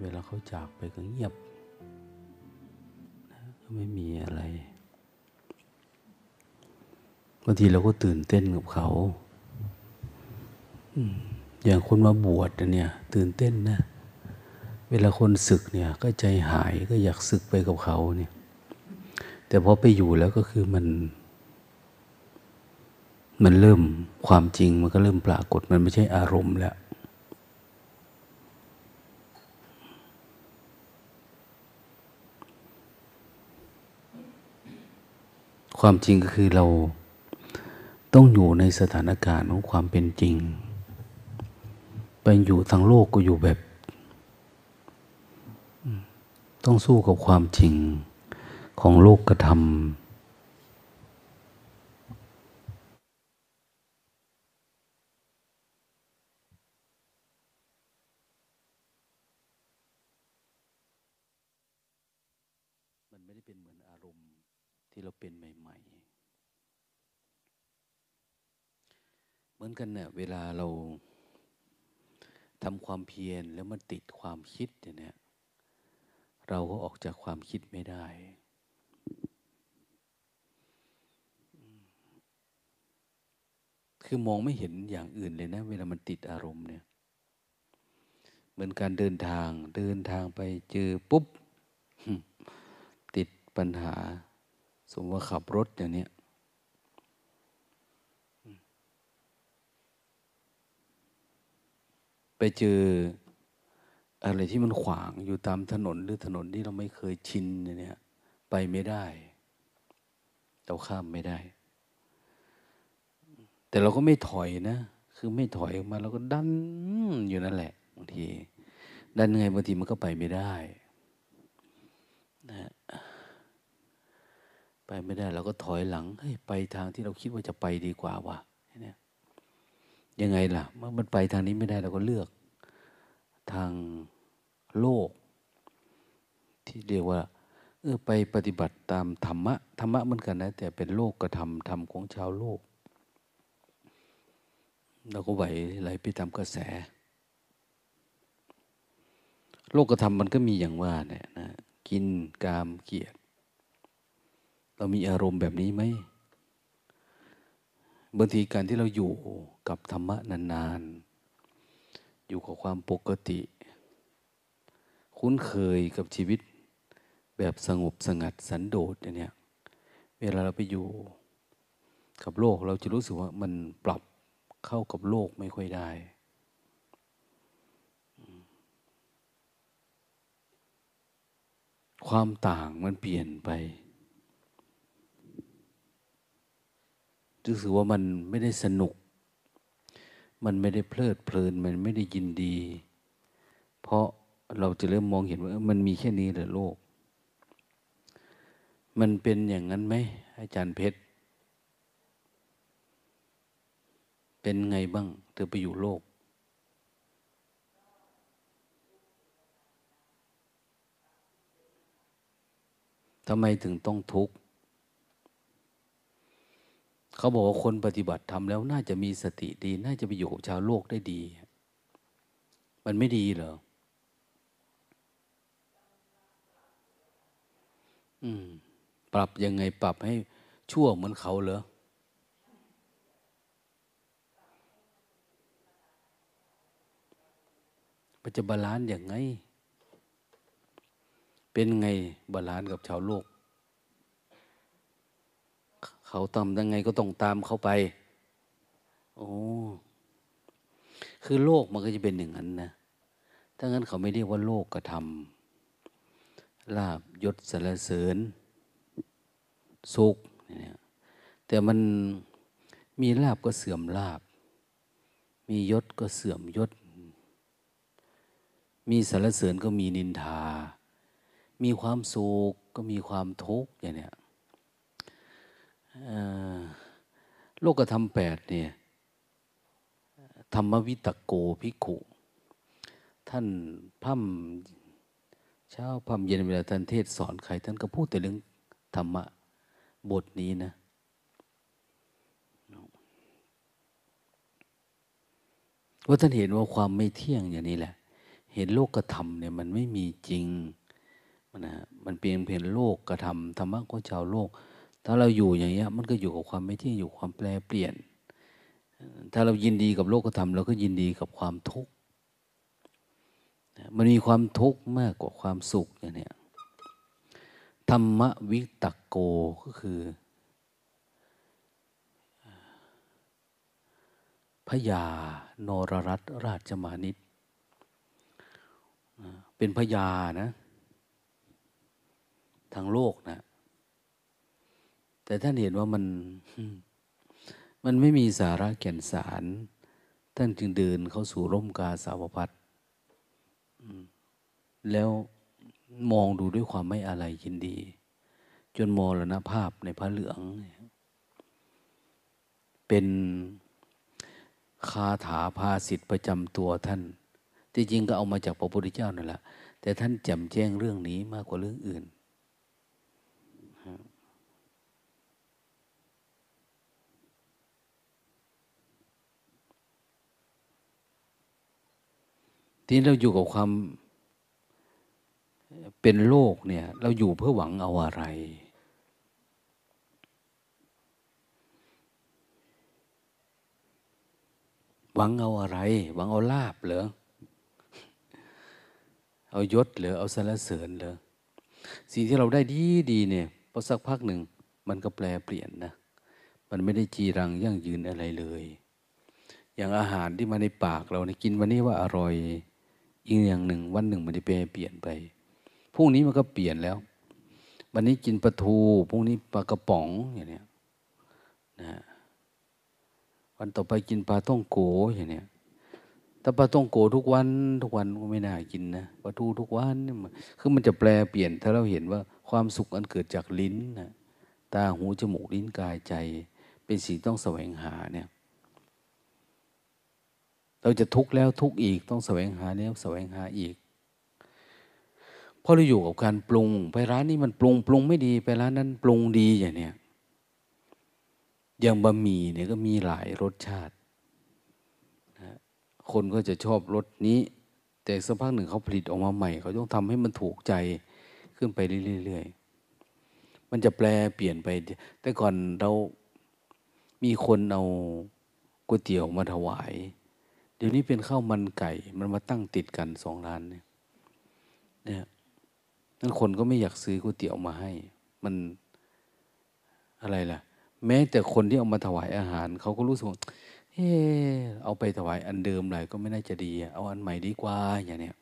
เวลาเขาจากไปก็เงียบนะก็ไม่มีอะไรบางทีเราก็ตื่นเต้นกับเขาอย่างคนมาบวชเนี่ยตื่นเต้นนะเวลาคนศึกเนี่ยก็ใจหายก็อยากศึกไปกับเขาเนี่ยแต่พอไปอยู่แล้วก็คือมันเริ่มความจริงมันก็เริ่มปรากฏมันไม่ใช่อารมณ์แล้วความจริงก็คือเราต้องอยู่ในสถานการณ์ของความเป็นจริงไปอยู่ทางโลกก็อยู่แบบต้องสู้กับความจริงของโลกกระทำมันไม่ได้เป็นเหมือนอารมณ์ที่เราเป็นใหม่ๆเหมือนกันเนี่ยเวลาเราทำความเพียรแล้วมันติดความคิดเนี่ยเราก็ออกจากความคิดไม่ได้คือมองไม่เห็นอย่างอื่นเลยนะเวลามันติดอารมณ์เนี่ยเหมือนการเดินทางไปเจอปุ๊บติดปัญหาสมมติว่าขับรถอย่างนี้ไปเจออะไรที่มันขวางอยู่ตามถนนหรือถนนที่เราไม่เคยชินอย่างนี้ไปไม่ได้เราข้ามไม่ได้แต่เราก็ไม่ถอยนะคือไม่ถอยออกมาเราก็ดันอยู่นั่นแหละบางทีดันไงบางทีมันก็ไปไม่ได้นะไปไม่ได้เราก็ถอยหลังไปทางที่เราคิดว่าจะไปดีกว่าวะเนี่ยยังไงล่ะเมื่อมันไปทางนี้ไม่ได้เราก็เลือกทางโลกที่เรียกว่าไปปฏิบัติตามธรรมะเหมือนกันนะแต่เป็นโลกกระทำธรรมของชาวโลกเราก็ไหลไปตามกระแสโลกกระทำมันก็มีอย่างว่าเนี่ยนะกินกามเกียรติเรามีอารมณ์แบบนี้ไหม บางทีการที่เราอยู่กับธรรมะนานๆอยู่กับความปกติคุ้นเคยกับชีวิตแบบสงบสงัดสันโดษเนี่ยเวลาเราไปอยู่กับโลกเราจะรู้สึกว่ามันปรับเข้ากับโลกไม่ค่อยได้ความต่างมันเปลี่ยนไปรู้สึกว่ามันไม่ได้สนุกมันไม่ได้เพลิดเพลินมันไม่ได้ยินดีเพราะเราจะเริ่มมองเห็นว่ามันมีแค่นี้เหรอโลกมันเป็นอย่างนั้นไหมอาจารย์เพชรเป็นไงบ้างเธอไปอยู่โลกทำไมถึงต้องทุกข์เขาบอกว่าคนปฏิบัติธรรมแล้วน่าจะมีสติดีน่าจะไปอยู่กับชาวโลกได้ดีมันไม่ดีเหรอปรับยังไงปรับให้ชั่วเหมือนเขาเหรอมันจะบาลานซ์ยังไงเป็นไงบาลานซ์กับชาวโลกเขาทำยังไงก็ต้องตามเขาไปโอ้คือโลกมันก็จะเป็นอย่างนั้นนะถ้างั้นเขาไม่เรียกว่าโลกกระทำลาภยศสรรเสริญสุขเนี่ยแต่มันมีลาภก็เสื่อมลาภมียศก็เสื่อมยศมีสรรเสริญก็มีนินทามีความสุขก็มีความทุกข์อย่างเนี้ยโลกธรรม8เนี่ยธรรมวิตกโกภิกขุท่านพร่ำเช้าพร่ำเย็นเวลาท่านเทศสอนใครท่านก็พูดแต่เรื่องธรรมะบทนี้นะว่าท่านเห็นว่าความไม่เที่ยงอย่างนี้แหละเห็นโลกธรรมเนี่ยมันไม่มีจริงนะมันเปลี่ยนเพลินโลกกระทำธรรมะของชาวโลกถ้าเราอยู่อย่างเงี้ยมันก็อยู่กับความไม่เที่ยงอยู่ความแปรเปลี่ยนถ้าเรายินดีกับโลกธรรมเราก็ยินดีกับความทุกข์มันมีความทุกข์มากกว่าความสุขอย่างเนี้ยธรรมวิตกโกก็คือพญานรรัตน์ราชมานิตเป็นพญานะทางโลกนะแต่ท่านเห็นว่ามันไม่มีสาระแก่นสารท่านจึงเดินเข้าสู่ร่มกาสาวพัสแล้วมองดูด้วยความไม่อะไรยินดีจนมรณภาพในพระเหลืองเป็นคาถาภาสิทธิ์ประจำตัวท่านจริงๆก็เอามาจากพระพุทธเจ้านั่นแหละแต่ท่านแจ่มแจ้งเรื่องนี้มากกว่าเรื่องอื่นทีนี้เราอยู่กับความเป็นโลกเนี่ยเราอยู่เพื่อหวังเอาอะไรหวังเอาอะไรหวังเอาลาภเหรอเอายศเหรอเอาสรรเสริญเหรอสิ่งที่เราได้ดีๆเนี่ยพอสักพักหนึ่งมันก็แปรเปลี่ยนนะมันไม่ได้จีรังยั่งยืนอะไรเลยอย่างอาหารที่มาในปากเราเนี่ยกินวันนี้ว่าอร่อยอีกอย่างหนึ่งวันหนึ่งมันจะแปรเปลี่ยนไปพรุ่งนี้มันก็เปลี่ยนแล้ววันนี้กินปลาทูพรุ่งนี้ปลากระป๋องอย่างเนี้ยนะวันต่อไปกินปลาท่องโกอย่างเนี้ยถ้าปลาท่องโกทุกวันก็ไม่น่ากินนะปลาทูทุกวันคือมันจะแปรเปลี่ยนถ้าเราเห็นว่าความสุขอันเกิดจากลิ้นนะตาหูจมูกลิ้นกายใจเป็นสิ่งต้องแสวงหาเนี่ยเราจะทุกข์แล้วทุกข์อีกต้องแสวงหาแล้วแสวงหาอีกเพราะเราอยู่กับการปรุงไปร้านนี้มันปรุงไม่ดีไปร้านนั้นปรุงดีอย่างเนี้ยอย่างบะหมี่เนี่ยก็มีหลายรสชาตินะคนก็จะชอบรสนี้แต่สักพักหนึ่งเขาผลิตออกมาใหม่เขาต้องทำให้มันถูกใจขึ้นไปเรื่อยๆมันจะแปรเปลี่ยนไปแต่ก่อนเรามี มีคนเอาก๋วยเตี๋ยวมาถวายเดี๋ยวนี้เป็นข้าวมันไก่มันมาตั้งติดกัน2 ร้านเนี่ยนั่นคนก็ไม่อยากซื้อก๋วยเตี๋ยวมาให้มันอะไรล่ะแม้แต่คนที่เอามาถวายอาหารเขาก็รู้สึกเอาไปถวายอันเดิมเลยก็ไม่น่าจะดีเอาอันใหม่ดีกว่าอย่างเนี้ย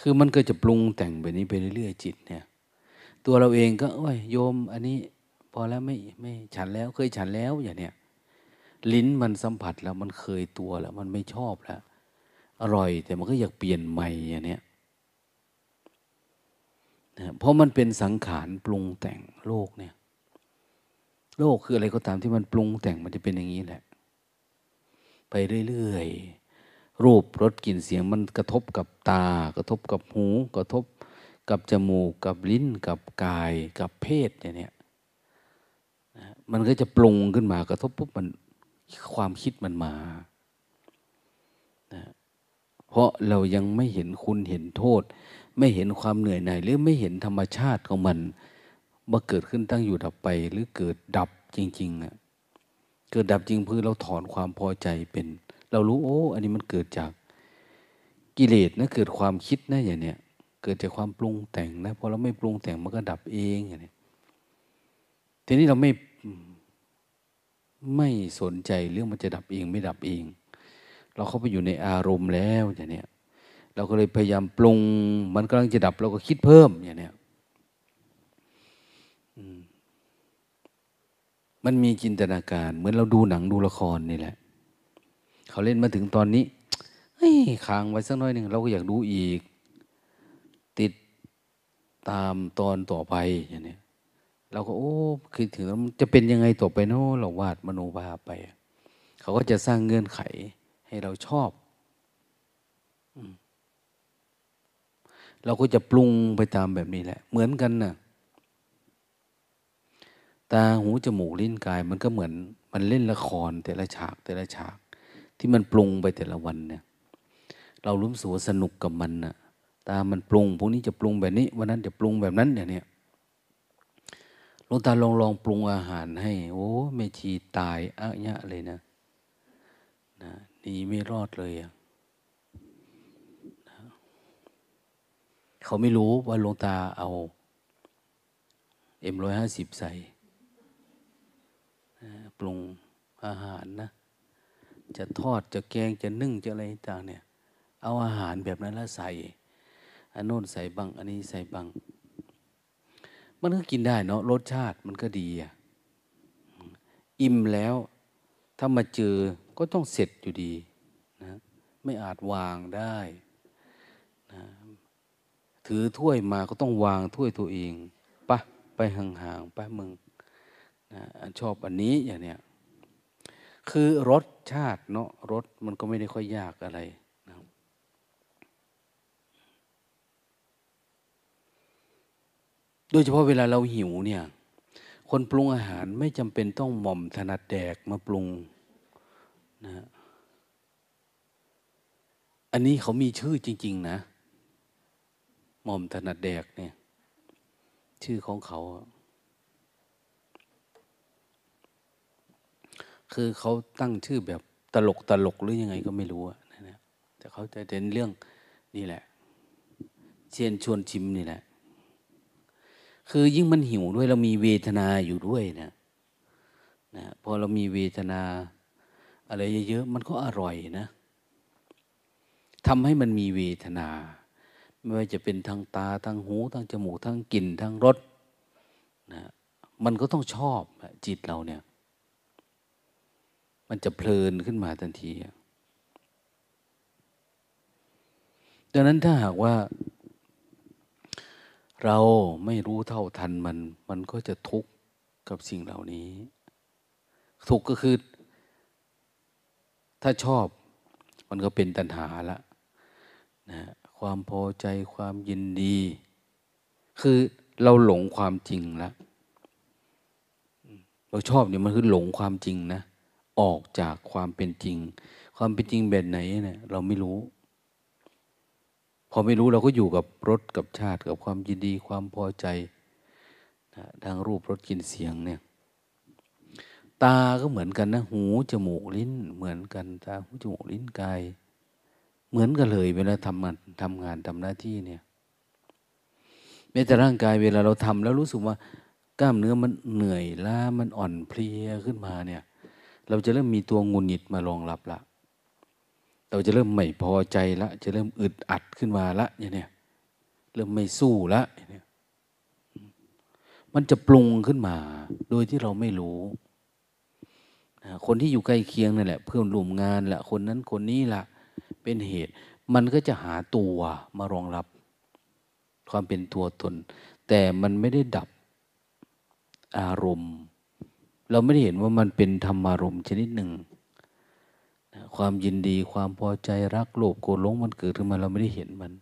คือมันก็จะปรุงแต่งแบบนี้ไปเรื่อยๆจิตเนี่ยตัวเราเองก็โยมอันนี้พอแล้วไม่ฉันแล้วเคยฉันแล้วอย่างเนี้ยลิ้นมันสัมผัสแล้วมันเคยตัวแล้วมันไม่ชอบแล้วอร่อยแต่มันก็อยากเปลี่ยนใหม่อย่างเนี้ยเพราะมันเป็นสังขารปรุงแต่งโลกเนี่ยโลกคืออะไรก็ตามที่มันปรุงแต่งมันจะเป็นอย่างนี้แหละไปเรื่อยๆรูปรสกลิ่นเสียงมันกระทบกับตากระทบกับหูกระทบกับจมูกกับลิ้นกับกายกับเพศอย่างเนี้ยมันก็จะปรุงขึ้นมากระทบปุ๊บมันความคิดมันมาเพราะเรายังไม่เห็นคุณเห็นโทษไม่เห็นความเหนื่อยหน่ายหรือไม่เห็นธรรมชาติของมันว่าเกิดขึ้นตั้งอยู่ดับไปหรือเกิดดับจริงๆนะเกิดดับจริงเพื่อเราถอนความพอใจเป็นเรารู้อันนี้มันเกิดจากกิเลสนะเกิดความคิดนะอย่างเนี้ยเกิดจากความปรุงแต่งนะพอเราไม่ปรุงแต่งมันก็ดับเองอย่างเนี้ยทีนี้เราไม่สนใจเรื่องมันจะดับเองไม่ดับเองเราเข้าไปอยู่ในอารมณ์แล้วอย่างเนี้ยเราก็เลยพยายามปรุงมันกำลังจะดับเราก็คิดเพิ่มอย่างเนี้ยมันมีจินตนาการเหมือนเราดูหนังดูละครนี่แหละเขาเล่นมาถึงตอนนี้ค้างไว้สักหน่อยหนึ่งเราก็อยากดูอีกติดตามตอนต่อไปอย่างเนี้ยเราก็คิดถึงแล้วจะเป็นยังไงต่อไปเนาะเราวาดมโนภาพไปเขาก็จะสร้างเงื่อนไขให้เราชอบเราก็จะปรุงไปตามแบบนี้แหละเหมือนกันนะตาหูจมูกลิ้นกายมันก็เหมือนมันเล่นละครแต่ละฉากแต่ละฉากที่มันปรุงไปแต่ละวันเนี่ยเรารู้สึกสนุกกับมันนะตามันปรุงพวกนี้จะปรุงแบบนี้วันนั้นจะปรุงแบบนั้นอย่างเนี้ยหลวงตาลองปรุงอาหารให้แม่ชีตายอะยะเลยนะนี่ไม่รอดเลยอะเขาไม่รู้ว่าหลวงตาเอา M150 ใส่ปรุงอาหารนะจะทอดจะแกงจะนึ่งจะอะไรต่างเนี่ยเอาอาหารแบบนั้นแล้วใส่อันโน้นใส่บังอันนี้ใส่บังมันก็กินได้เนาะรสชาติมันก็ดีอ่ะอิ่มแล้วถ้ามาเจอก็ต้องเสร็จอยู่ดีนะไม่อาจวางได้นะถือถ้วยมาก็ต้องวางถ้วยตัวเองไปห่างๆไปมึงนะชอบอันนี้อย่างเนี้ยคือรสชาติเนาะรสมันก็ไม่ได้ค่อยยากอะไรนะโดยเฉพาะเวลาเราหิวเนี่ยคนปรุงอาหารไม่จำเป็นต้องหม่อมถนัดแดกมาปรุงนะอันนี้เขามีชื่อจริงๆนะหม่อมถนัดแดกเนี่ยชื่อของเขาคือเขาตั้งชื่อแบบตลกหรือยังไงก็ไม่รู้นะแต่เขาจะเด่นเรื่องนี่แหละเชียนชวนชิมนี่แหละคือยิ่งมันหิวด้วยเรามีเวทนาอยู่ด้วยนะพอเรามีเวทนาอะไรเยอะๆมันก็อร่อยนะทำให้มันมีเวทนาไม่ว่าจะเป็นทางตาทางหูทางจมูกทางกลิ่นทางรสนะมันก็ต้องชอบจิตเราเนี่ยมันจะเพลินขึ้นมาทันทีดังนั้นถ้าหากว่าเราไม่รู้เท่าทันมันก็จะทุกข์กับสิ่งเหล่านี้ทุกข์ก็คือถ้าชอบมันก็เป็นตัณหาละนะความพอใจความยินดีคือเราหลงความจริงละเราชอบเนี่ยมันคือหลงความจริงนะออกจากความเป็นจริงความเป็นจริงแบบไหนเนี่ยเราไม่รู้พอไม่รู้เราก็อยู่กับรสกับชาติกับความยินดีความพอใจ ทางรูปรสกลิ่นเสียงเนี่ยตาก็เหมือนกันนะหูจมูกลิ้นเหมือนกันตาหูจมูกลิ้นกายเหมือนกันเลยเวลาทำงานทำหน้าที่เนี่ยแม้แต่ร่างกายเวลาเราทำแล้วรู้สึกว่ากล้ามเนื้อมันเหนื่อยล้ามันอ่อนเพลียขึ้นมาเนี่ยเราจะเริ่มมีตัวงุนหงิดมารองรับละเราจะเริ่มไม่พอใจละจะเริ่มอึดอัดขึ้นมาละเนี่ยเริ่มไม่สู้ละเนี่ยมันจะปรุงขึ้นมาโดยที่เราไม่รู้คนที่อยู่ใกล้เคียงนั่นแหละเพื่อนร่วมงานละคนนั้นคนนี้ละเป็นเหตุมันก็จะหาตัวมารองรับความเป็นตัวตนแต่มันไม่ได้ดับอารมณ์เราไม่ได้เห็นว่ามันเป็นธรรมารมณ์ชนิดหนึ่งความยินดีความพอใจรักโลภโกรธหลงมันเกิดขึ้นมาเราไม่ได้เห็นมัน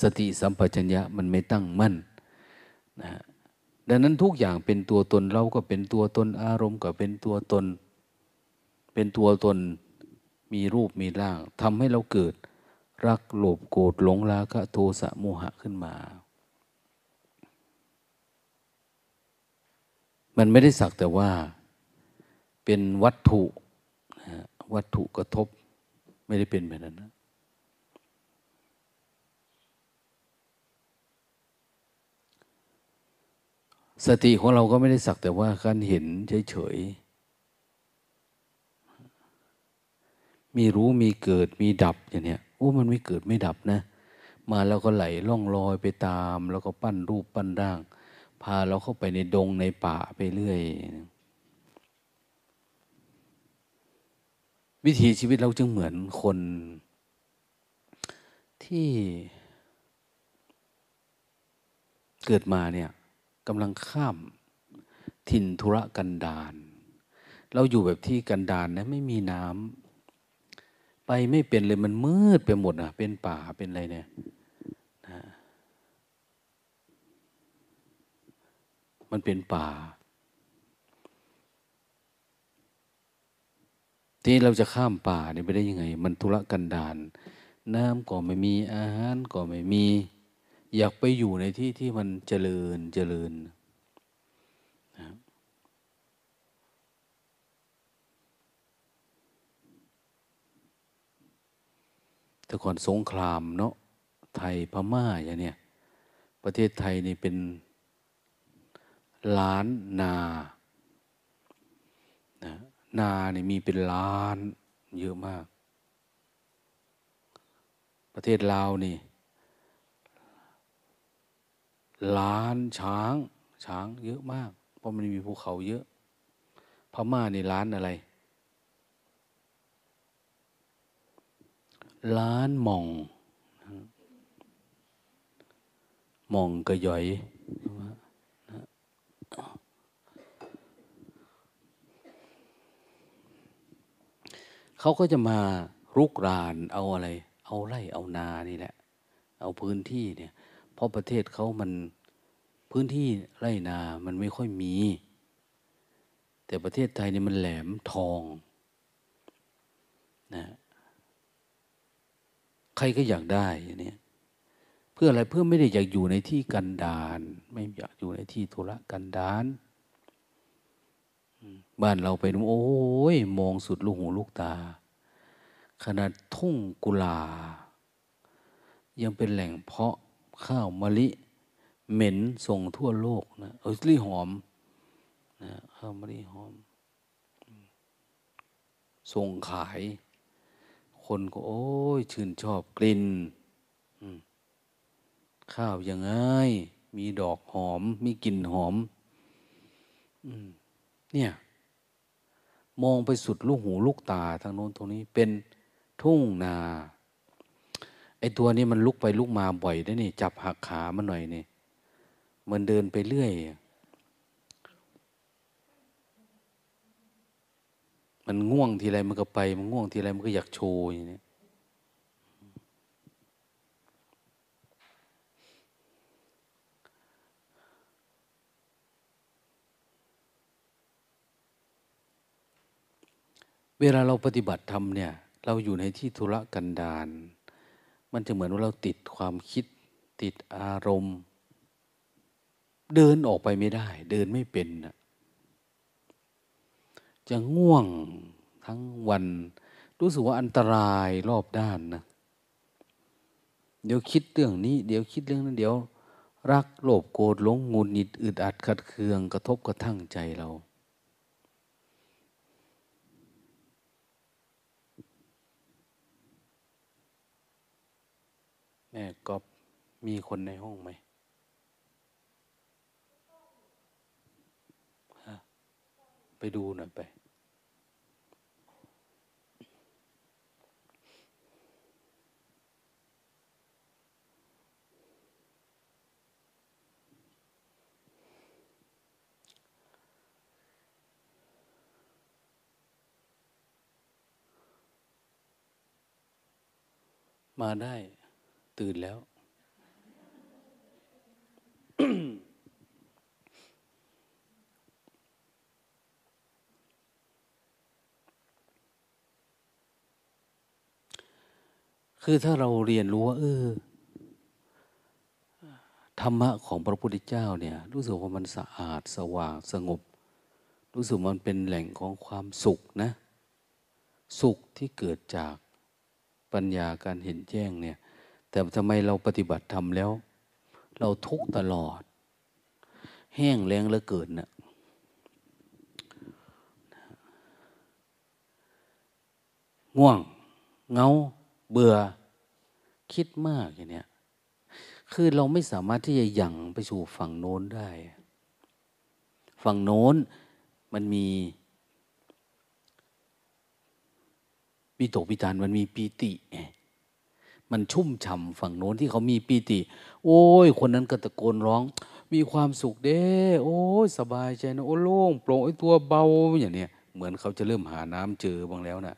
สติสัมปชัญญะมันไม่ตั้งมั่นนะดังนั้นทุกอย่างเป็นตัวตนเราก็เป็นตัวตนอารมณ์ก็เป็นตัวตนมีรูปมีร่างทำให้เราเกิดรักโลภโกรธหลงราคะโทสะโมหะขึ้นมามันไม่ได้สักแต่ว่าเป็นวัตถุวัตถุกระทบไม่ได้เป็นแบบนั้นนะสติของเราก็ไม่ได้สักแต่ว่าการเห็นเฉยๆมีรู้มีเกิดมีดับอย่างเนี้ยโอ้มันไม่เกิดไม่ดับนะมาแล้วก็ไหลล่องลอยไปตามแล้วก็ปั้นรูปปั้นร่างพาเราเข้าไปในดงในป่าไปเรื่อยวิถีชีวิตเราจึงเหมือนคนที่เกิดมาเนี่ยกำลังข้ามถิ่นธุรกันดารเราอยู่แบบที่กันดารนะไม่มีน้ำไปไม่เป็นเลยมันมืดไปหมดนะเป็นป่าเป็นอะไรเนี่ยมันเป็นป่าที่เราจะข้ามป่านี่ไปได้ยังไงมันธุระกันดารน้ำก็ไม่มีอาหารก็ไม่มีอยากไปอยู่ในที่ที่มันเจริญนะแต่ก่อนสงครามเนาะไทยพม่าอย่างเนี้ยประเทศไทยนี่เป็นล้านนานะนาเนี่ยมีเป็นล้านเยอะมากประเทศลาวนี่ล้านช้างเยอะมากเพราะมันมีภูเขาเยอะพม่านี่ล้านอะไรล้านหม่องกระย่อยเขาก็จะมารุกรานเอาอะไรเอาไร่เอานานี่แหละเอาพื้นที่เนี่ยเพราะประเทศเขามันพื้นที่ไร่นามันไม่ค่อยมีแต่ประเทศไทยนี่มันแหลมทองนะใครก็อยากได้เนี่ยเพื่ออะไรเพื่อไม่ได้อยากอยู่ในที่กันดารไม่อยากอยู่ในที่ธุรกันดารบ้านเราไปดูโอ้ยมองสุดลูกหูลูกตาขนาดทุ่งกุลายังเป็นแหล่งเพาะข้าวมะลิเหม็นส่งทั่วโลกนะลิหอมนะข้าวมะลิหอมส่งขายคนก็โอ้ยชื่นชอบกลิ่นข้าวยังไงมีดอกหอมมีกลิ่นหอมเนี่ยมองไปสุดลูกหูลูกตาทางโน้นตรงนี้เป็นทุ่งนาไอตัวนี้มันลุกไปลุกมาบ่อยได้นี่จับหักขามันหน่อยนี่มันเดินไปเรื่อยมันง่วงทีไรมันก็ไปมันง่วงทีไรมันก็อยากโชว์อย่างนี้เวลาเราปฏิบัติธรรมเนี่ยเราอยู่ในที่ธุระกันดารมันจะเหมือนว่าเราติดความคิดติดอารมณ์ เดินออกไปไม่ได้เดินไม่เป็นนะจะง่วงทั้งวันรู้สึกว่าอันตรายรอบด้านนะเดี๋ยวคิดเรื่องนี้เดี๋ยวคิดเรื่องนั้นเดี๋ยวรักโลภโกรธหลงหงุดหงิดอึดอัดขัดเคืองกระทบกระทั่งใจเราแม่ก๊อฟมีคนในห้องไหมไปดูหน่อยไปมาได้ตื่นแล้ว คือถ้าเราเรียนรู้ว่าธรรมะของพระพุทธเจ้าเนี่ยรู้สึกว่ามันสะอาดสว่างสงบรู้สึกมันเป็นแหล่งของความสุขนะสุขที่เกิดจากปัญญาการเห็นแจ้งเนี่ยแต่ทำไมเราปฏิบัติธรรมแล้วเราทุกข์ตลอดแห้งแล้งเหลือเกินนะง่วงเงาเบื่อคิดมากอย่างเนี้ยคือเราไม่สามารถที่จะหยั่งไปสู่ฝั่งโน้นได้ฝั่งโน้นมันมีปิโตปิจารมันมีปีติมันชุ่มฉ่ำฝั่งโน้นที่เขามีปีติโอ้ยคนนั้นก็ตะโกนร้องมีความสุขเด้โอ้ยสบายใจนะโอ้โล่งโปร่งไอ้ตัวเบาอย่างเนี้ยเหมือนเขาจะเริ่มหาน้ำเจอบางแล้วนะ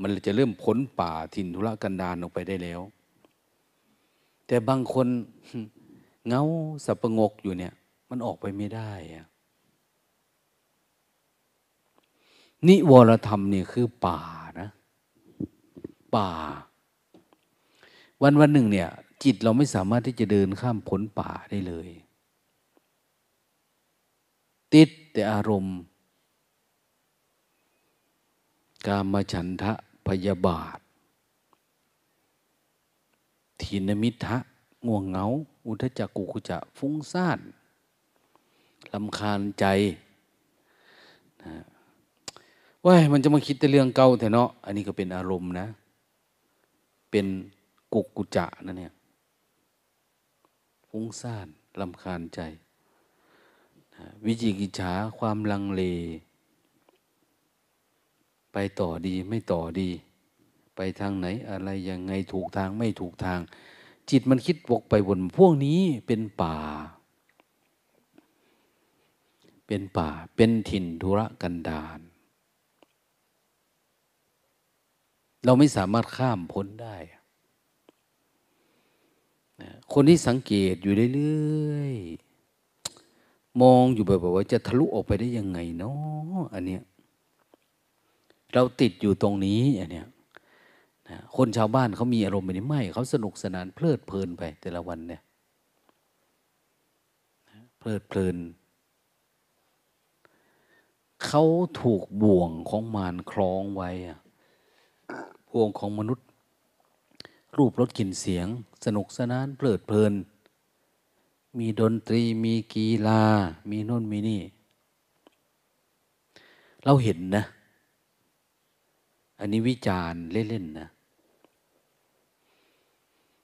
มันจะเริ่มพ้นป่าถิ่นธุระกันดารออกไปได้แล้วแต่บางคนเงาสับประงกอยู่เนี่ยมันออกไปไม่ได้นิวรธรรมเนี่ยคือป่านะป่าวันหนึ่งเนี่ยจิตเราไม่สามารถที่จะเดินข้ามพ้นป่าได้เลยติดแต่อารมณ์กามฉันทะพยาบาทถีนมิทธะง่วงเหงาอุทจักกุกุจะฟุ้งซ่านรำคาญใจนะว่ามันจะมาคิดแต่เรื่องเก่าแต่เนาะอันนี้ก็เป็นอารมณ์นะเป็นกุกุจะนะเนี่ยฟุ้งซ่านรำคาญใจนะวิจิกิจฉาความลังเลไปต่อดีไม่ต่อดีไปทางไหนอะไรยังไงถูกทางไม่ถูกทางจิตมันคิดวกไปวนพวกนี้เป็นป่าเป็นถิ่นธุระกันดารเราไม่สามารถข้ามพ้นได้คนที่สังเกตอยู่เรื่อยๆมองอยู่แบบว่าจะทะลุออกไปได้ยังไงเนาะอันเนี้ยเราติดอยู่ตรงนี้อันเนี้ยคนชาวบ้านเขามีอารมณ์แบบนี้ไม่เขาสนุกสนานเพลิดเพลินไปแต่ละวันเนี่ยเพลิดเพลินเขาถูกบ่วงของมารคล้องไว้บ่วงของมนุษย์รูปรสกลิ่นเสียงสนุกสนานเพลิดเพลินมีดนตรีมีกีฬามีโน่นมีนี่เราเห็นนะอันนี้วิจารณ์เล่นๆนะ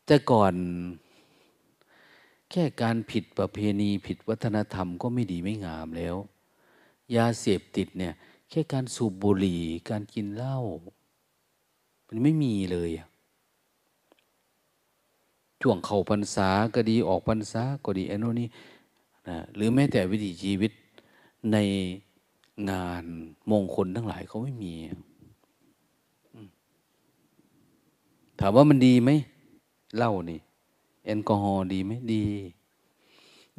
แต่ก่อนแค่การผิดประเพณีผิดวัฒนธรรมก็ไม่ดีไม่งามแล้วยาเสพติดเนี่ยแค่การสูบบุหรี่การกินเหล้ามันไม่มีเลยช่วงเข้าพรรษาก็ดีออกพรรษาก็ดีไอ้โน่นนี่นะหรือแม้แต่วิถีชีวิตในงานมงคลทั้งหลายเขาไม่มีถามว่ามันดีไหมเหล้านี่แอลกอฮอล์ดีไหมดี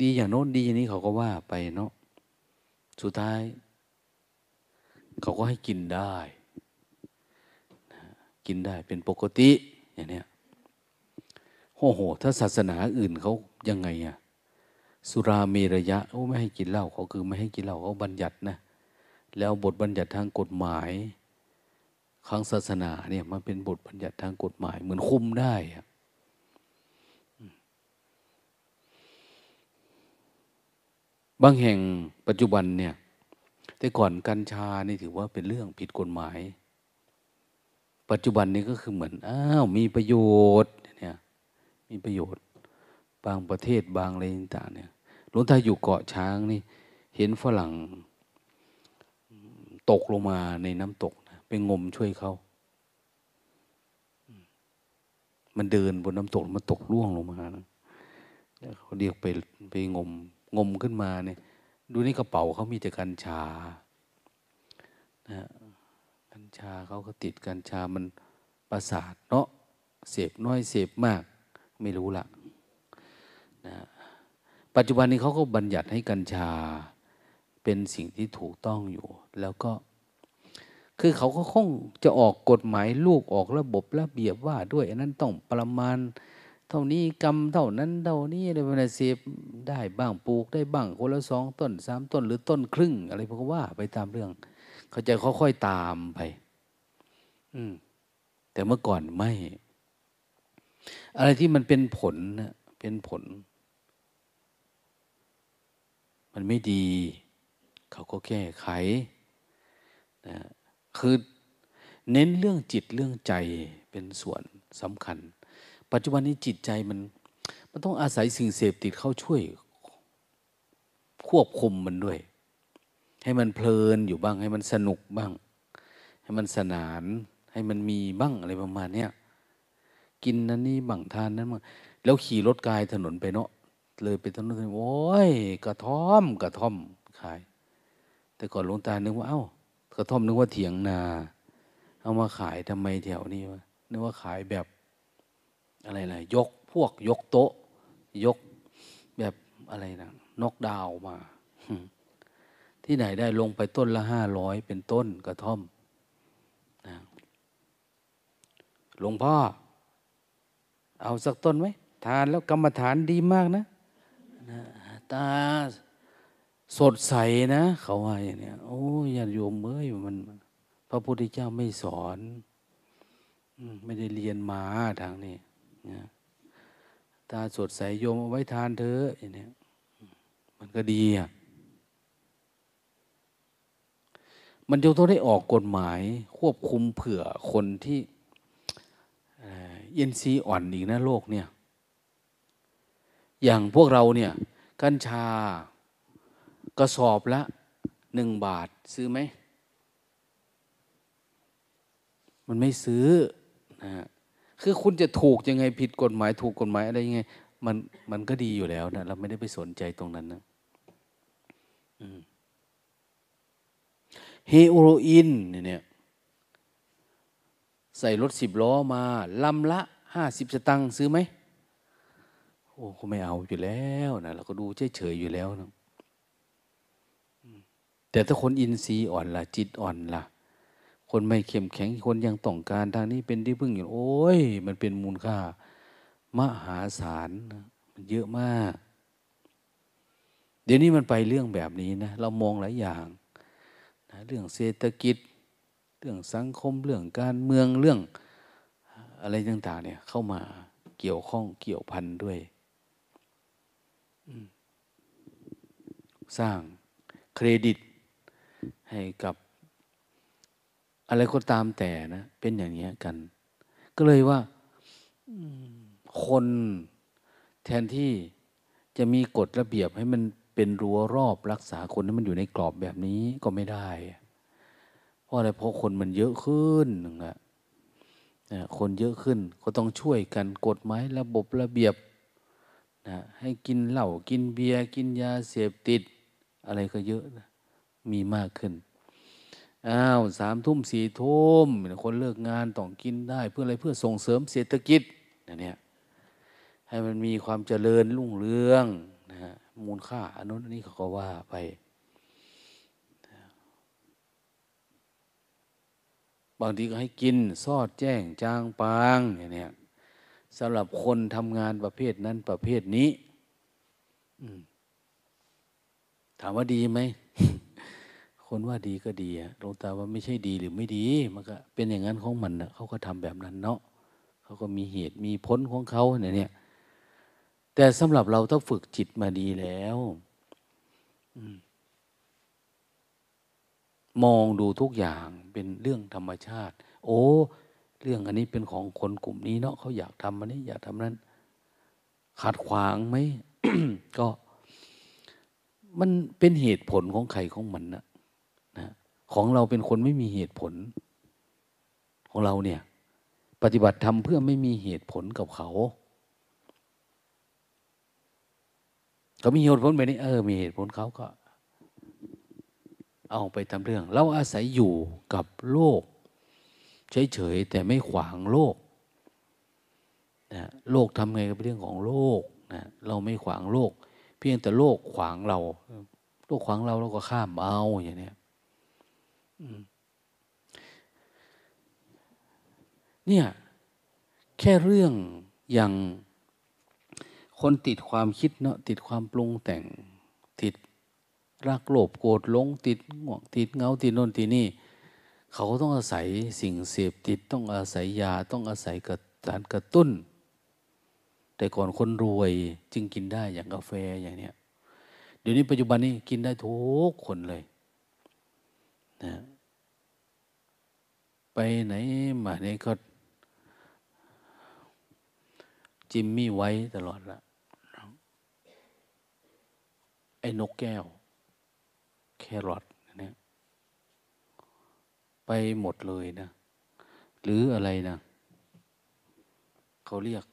ดีอย่างโน้นดีอย่างนี้เขาก็ว่าไปเนาะสุดท้ายเขาก็ให้กินได้กินได้เป็นปกติอย่างเนี้ยโอ้โหถ้าศาสนาอื่นเขายังไง สุราเมรยะโอ้ไม่ให้กินเหล้าเขาคือไม่ให้กินเหล้าเขาบัญญัตินะแล้วบทบัญญัติทางกฎหมายทางศาสนาเนี่ยมันเป็นบทบัญญัติทางกฎหมายเหมือนคุมได้บางแห่งปัจจุบันเนี่ยแต่ก่อนกัญชานี่ถือว่าเป็นเรื่องผิดกฎหมายปัจจุบันนี้ก็คือเหมือนอ้าวมีประโยชน์เนี่ยมีประโยชน์บางประเทศบางอะไรต่างเนี่ยหลวงตาอยู่เกาะช้างนี่เห็นฝรั่งตกลงมาในน้ำตกนะไปงมช่วยเขามันเดินบนน้ำตกมันตกร่วงลงมานะแล้วเขาเรียกไปงมขึ้นมาเนี่ยดูในกระเป๋าเขามีแต่กัญชานะกัญชาเขาก็ติดกัญชามันประสาทเนาะเสพน้อยเสพมากไม่รู้ละนะปัจจุบันนี้เขาก็บัญญัติให้กัญชาเป็นสิ่งที่ถูกต้องอยู่แล้วก็คือเขาก็คงจะออกกฎหมายลูกออกระบบระเบียบว่าด้วยอันนั้นต้องประมาณเท่านี้กรรมเท่านั้นเท่านี้อะไรประมาณเสพได้บ้างปลูกได้บ้างคนละ2 ต้น3 ต้นหรือต้นครึ่งอะไรพวกว่าไปตามเรื่องเขาจะค่อยๆตามไปแต่เมื่อก่อนไม่อะไรที่มันเป็นผลนะเป็นผลมันไม่ดีเขาก็แก้ไขนะคือเน้นเรื่องจิตเรื่องใจเป็นส่วนสำคัญปัจจุบันนี้จิตใจมันต้องอาศัยสิ่งเสพติดเข้าช่วยควบคุมมันด้วยให้มันเพลินอยู่บ้างให้มันสนุกบ้างให้มันสนานให้มันมีบ้างอะไรประมาณเนี้ยกินนั้นนี่บ้างทานนั้นบ้างแล้วขี่รถกายถนนไปเนาะเลยไปถนนโอ้ยกระท่อมขายแต่ก่อนหลวงตานึกว่าเอ้ากระท่อมนึกว่าเถียงนาเอามาขายทำไมแถวนี้วะนึกว่าขายแบบอะไรล่ะยกโต๊ะยกแบบอะไรนะนกดาวมาที่ไหนได้ลงไปต้นละ500เป็นต้นกระท่อมนะหลวงพ่อเอาสักต้นไหมทานแล้วกรรมฐานดีมากนะตาสดใสนะเขาว่าอย่างนี้โอ้ยญาติโยมเอ้ยมันพระพุทธเจ้าไม่สอนไม่ได้เรียนมาทางนี้นะตาสดใสโยมเอาไว้ทานเถอะอย่างนี้มันก็ดีอ่ะมันจึงต้องได้ออกกฎหมายควบคุมเผื่อคนที่อินทรีย์อ่อนอีกนะโลกเนี่ยอย่างพวกเราเนี่ยกัญชากระสอบละ1 บาทซื้อไหมมันไม่ซื้อนะคือคุณจะถูกยังไงผิดกฎหมายถูกกฎหมายอะไรยังไงมันก็ดีอยู่แล้วนะเราไม่ได้ไปสนใจตรงนั้นนะเฮโรอีนเนี่ยใส่รถ10 ล้อมาลำละ50 สตางค์ซื้อไหมโอ้เขาไม่เอาอยู่แล้วนะเราก็ดูเฉยอยู่แล้วนะแต่ถ้าคนอินทรีย์อ่อนล่ะจิตอ่อนล่ะคนไม่เข้มแข็งคนยังต้องการทางนี้เป็นที่พึ่งอยู่โอ้ยมันเป็นมูลค่ามหาศาลนะมันเยอะมากเดี๋ยวนี้มันไปเรื่องแบบนี้นะเรามองหลายอย่างนะเรื่องเศรษฐกิจเรื่องสังคมเรื่องการเมืองเรื่องอะไรต่างๆเนี่ยเข้ามาเกี่ยวข้องเกี่ยวพันด้วยสร้างเครดิตให้กับอะไรก็ตามแต่นะเป็นอย่างนี้กันก็เลยว่าคนแทนที่จะมีกฎระเบียบให้มันเป็นรั้วรอบรักษาคนให้มันอยู่ในกรอบแบบนี้ก็ไม่ได้เพราะอะไรเพราะคนมันเยอะขึ้นนะคนเยอะขึ้นก็ต้องช่วยกันกฎหมายระบบระเบียบนะให้กินเหล้ากินเบียร์กินยาเสพติดอะไรก็เยอะนะมีมากขึ้นอ้าว3 ทุ่ม 4 ทุ่มคนเลิกงานต้องกินได้เพื่ออะไรเพื่อส่งเสริมเศรษฐกิจเนี่ยให้มันมีความเจริญรุ่งเรืองนะฮะมูลค่าอันนู้นอันนี้เขาก็ว่าไปบางทีก็ให้กินซอดแจ้งจางปางอย่างเนี้ยสำหรับคนทำงานประเภทนั้นประเภทนี้ ามว่าดีไหม คนว่าดีก็ดีอะหลวงตาว่าไม่ใช่ดีหรือไม่ดีมันก็เป็นอย่างนั้นของมันนะเขาก็ทำแบบนั้นเนาะเขาก็มีเหตุมีผลของเขาเนี่ยแต่สำหรับเราต้องฝึกจิตมาดีแล้วมองดูทุกอย่างเป็นเรื่องธรรมชาติโอ้เรื่องอันนี้เป็นของคนกลุ่มนี้เนาะเขาอยากทำอันนี้อยากทำนั้นขัดขวางไหม ก็มันเป็นเหตุผลของใครของมันนะของเราเป็นคนไม่มีเหตุผลของเราเนี่ยปฏิบัติธรรมเพื่อไม่มีเหตุผลกับเขาเขามีเหตุผลไปนี่มีเหตุผลเขาก็เอาไปทำเรื่องเราอาศัยอยู่กับโลกเฉยๆแต่ไม่ขวางโลกนะโลกทำไงก็เป็นเรื่องของโลกนะเราไม่ขวางโลกเพียงแต่โลกขวางเราโลกขวางเราก็ข้ามเอาอย่างนี้เนี่ยแค่เรื่องอย่างคนติดความคิดเนาะติดความปรุงแต่งติดรักโลภโกรธหลงติดง่วงติดเงาติดโน่นติดนี่เขาต้องอาศัยสิ่งเสพติดต้องอาศัยยาต้องอาศัยการกระตุ้นแต่ก่อนคนรวยจึงกินได้อย่างกาแฟอย่างเนี้ยเดี๋ยวนี้ปัจจุบันนี้กินได้ทุกคนเลยนะไปไหนมาไหนก็จิมมี่ไว้ตลอดละไอ้นกแก้วแครอทเนี่ยไปหมดเลยนะหรืออะไรนะเขาเรียก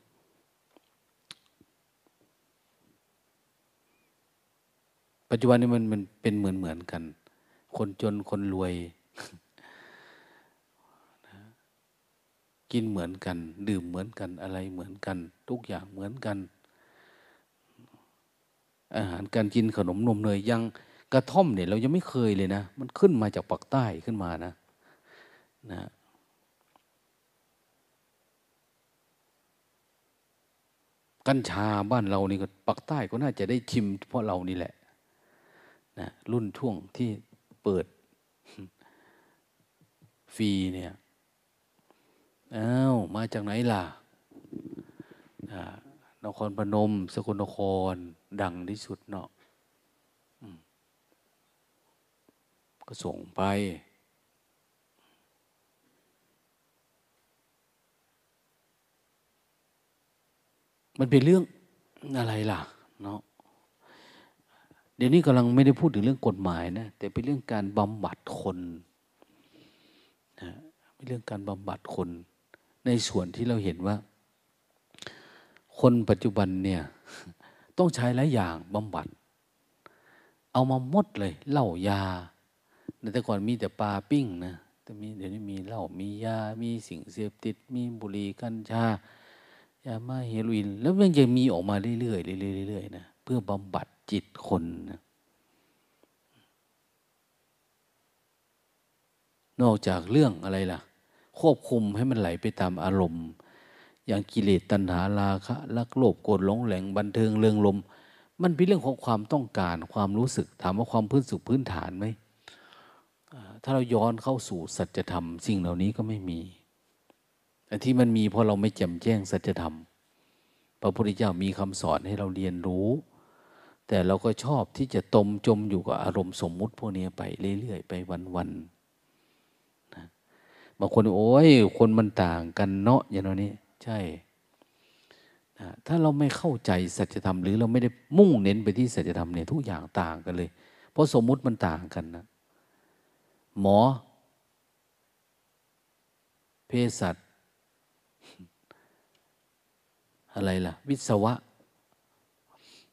ปัจจุบันนี้มันเป็นเหมือนกันคนจนคนรวยกินเหมือนกันดื่มเหมือนกันอะไรเหมือนกันทุกอย่างเหมือนกันอาหารการกินขนมนมเนยยังกระท่อมเนี่ยเรายังไม่เคยเลยนะมันขึ้นมาจากปากใต้ขึ้นมานะกัญชาบ้านเรานี่ก็ปากใต้ก็น่าจะได้ชิมเพราะเรานี่แหละนะรุ่นช่วงที่เปิดฟรีเนี่ยอ้าวมาจากไหนล่ะนครพนมสกลนครดังที่สุดเนาะก็ส่งไปมันเป็นเรื่องอะไรล่ะเนาะเดี๋ยวนี้กำลังไม่ได้พูดถึงเรื่องกฎหมายนะแต่เป็นเรื่องการบำบัดคนนะเป็นเรื่องการบำบัดคนในส่วนที่เราเห็นว่าคนปัจจุบันเนี่ยต้องใช้หลายอย่างบำบัดเอามาหมดเลยเหล้ายาแต่ก่อนมีแต่ปลาปิ้งนะแต่เดี๋ยวนี้มีเหล้ามียามีสิ่งเสพติดมีบุหรี่กัญชายามาเฮโรอีนแล้วมันจะมีออกมาเรื่อยๆเรื่อยๆนะเพื่อบำบัดจิตคนนะนอกจากเรื่องอะไรล่ะควบคุมให้มันไหลไปตามอารมณ์อย่างกิเลสตัณหาราคะลักโลภโกรธหลงแหลงบันเทิงเริงรมย์มันเป็นเรื่องของความต้องการความรู้สึกถามว่าความพื้นฐานไหมถ้าเราย้อนเข้าสู่สัจธรรมสิ่งเหล่านี้ก็ไม่มีแต่ที่มันมีเพราะเราไม่แจ่มแจ้งสัจธรรมพระพุทธเจ้ามีคำสอนให้เราเรียนรู้แต่เราก็ชอบที่จะจมอยู่กับอารมณ์สมมุติพวกนี้ไปเรื่อยๆไปวันๆบางคนโอ้ยคนมันต่างกันเนาะอย่างนี้ใช่ถ้าเราไม่เข้าใจสัจธรรมหรือเราไม่ได้มุ่งเน้นไปที่สัจธรรมเนี่ยทุกอย่างต่างกันเลยเพราะสมมุติมันต่างกันนะหมอเภสัชอะไรล่ะวิศวะ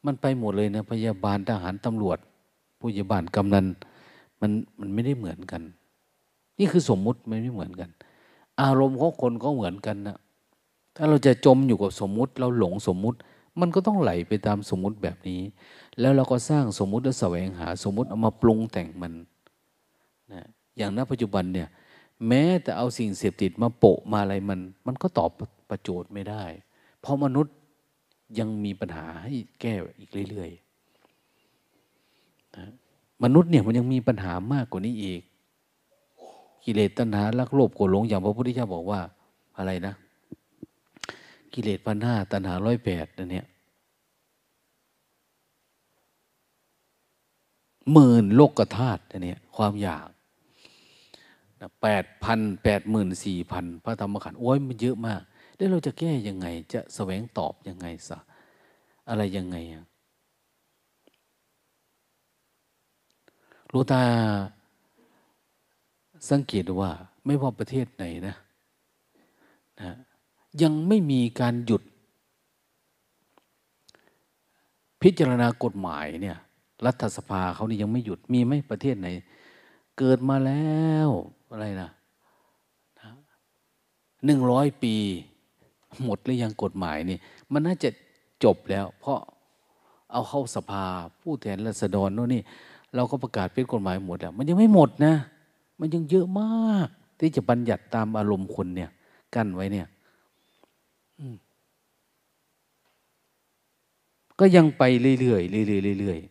มันไปหมดเลยนะพยาบาลทหารตำรวจผู้ใหญ่บ้านกำนันมันไม่ได้เหมือนกันนี่คือสมมุติไม่เหมือนกันอารมณ์ของคนก็เหมือนกันนะถ้าเราจะจมอยู่กับสมมุติเราหลงสมมุติมันก็ต้องไหลไปตามสมมุติแบบนี้แล้วเราก็สร้างสมมุติและแสวงหาสมมุติเอามาปรุงแต่งมันนะอย่างณปัจจุบันเนี่ยแม้แต่เอาสิ่งเสพติดมาโปะมาอะไรมันก็ตอบประโจทย์ไม่ได้เพราะมนุษย์ยังมีปัญหาให้แก้อีกเรื่อยๆนะ มนุษย์เนี่ยมันยังมีปัญหามากกว่านี้อีกกิเลสตัณหารักโลภโกรธหลงอย่างพระพุทธเจ้าบอกว่าอะไรนะกิเลสพันห้าตัณหา108นั่นเนี่ย10,000โลกธาตุนั่นเนี่ยความอยาก84,000พระธรรมขันธ์โอ้ยมันเยอะมากแล้วเราจะแก้ยังไงจะแสวงตอบยังไงซะอะไรยังไงหลวงตาสังเกตว่าไม่ว่าประเทศไหนนะยังไม่มีการหยุดพิจารณากฎหมายเนี่ยรัฐสภาเขานี่ยังไม่หยุดมีไหมประเทศไหนเกิดมาแล้วอะไรนะ100 ปีหมดหรือยังกฎหมายนี่มันน่าจะจบแล้วเพราะเอาเข้าสภาผู้แทนราษฎรโน่นนี่เราก็ประกาศเป็นกฎหมายหมดแล้วมันยังไม่หมดนะมันยังเยอะมากที่จะบัญญัติตามอารมณ์คนเนี่ยกั้นไว้เนี่ยก็ยังไปเรื่อยๆเรื่อยๆเรื่อยๆ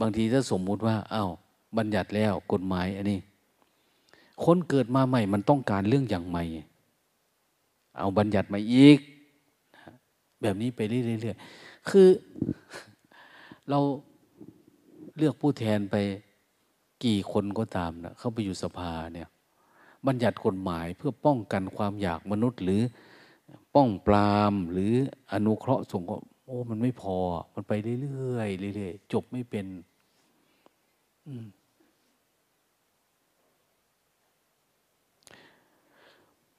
บางทีถ้าสมมุติว่าอ้าวบัญญัติแล้วกฎหมายอันนี้คนเกิดมาใหม่มันต้องการเรื่องอย่างใหม่เอาบัญญัติมาอีกแบบนี้ไปเรื่อยๆคือเราเลือกผู้แทนไปกี่คนก็ตามนะเข้าไปอยู่สภาเนี่ยบัญญัติกฎหมายเพื่อป้องกันความอยากมนุษย์หรือป้องปรามหรืออนุเคราะห์สงเคราะห์โอ้มันไม่พอมันไปเรื่อยๆเรื่อยๆจบไม่เป็น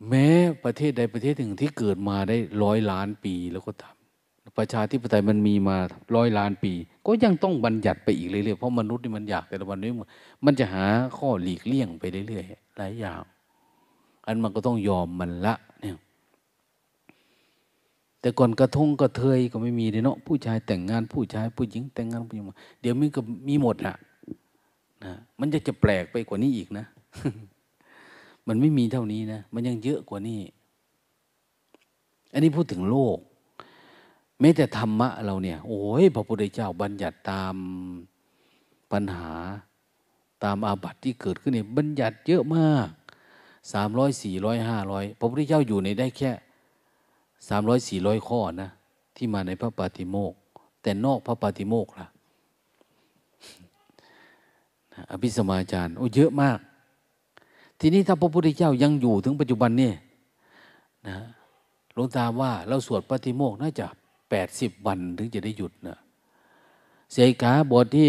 แม้ประเทศใดประเทศหนึ่งที่เกิดมาได้100 ล้านปีแล้วก็ตามประชาธิปไตยมันมีมา100 ล้านปีก็ยังต้องบัญญัติไปอีกเรื่อยๆเพราะมนุษย์นี่มันอยากแต่ละวันนี้มันจะหาข้อหลีกเลี่ยงไปเรื่อยๆหลายอย่างอันมันก็ต้องยอมมันละเนี่ยแต่ก่อนกระทงกระเทยก็ไม่มีเลยเนาะผู้ชายแต่งงานผู้ชายผู้หญิงแต่งงานผู้หญิงเดี๋ยวมันก็มีหมดละนะมันจะแปลกไปกว่านี้อีกนะ มันไม่มีเท่านี้นะมันยังเยอะกว่านี้อันนี้พูดถึงโลกแม้แต่ธรรมะเราเนี่ยโอ้ยพระพุทธเจ้าบัญญัติตามปัญหาตามอาบัติที่เกิดขึ้นเนี่ยบัญญัติเยอะมาก300 400 500พระพุทธเจ้าอยู่ในได้แค่300 400 ข้อนะที่มาในพระปาติโมกข์แต่นอกพระปาติโมกข์ล่ะอภิสมัยอาจารย์โอ้เยอะมากทีนี้ถ้าพระพุทธเจ้ายังอยู่ถึงปัจจุบันนี่นะหลวงตาว่าเราสวดปาติโมกข์น่าจะ80 วันถึงจะได้หยุดนะเสกขาบทที่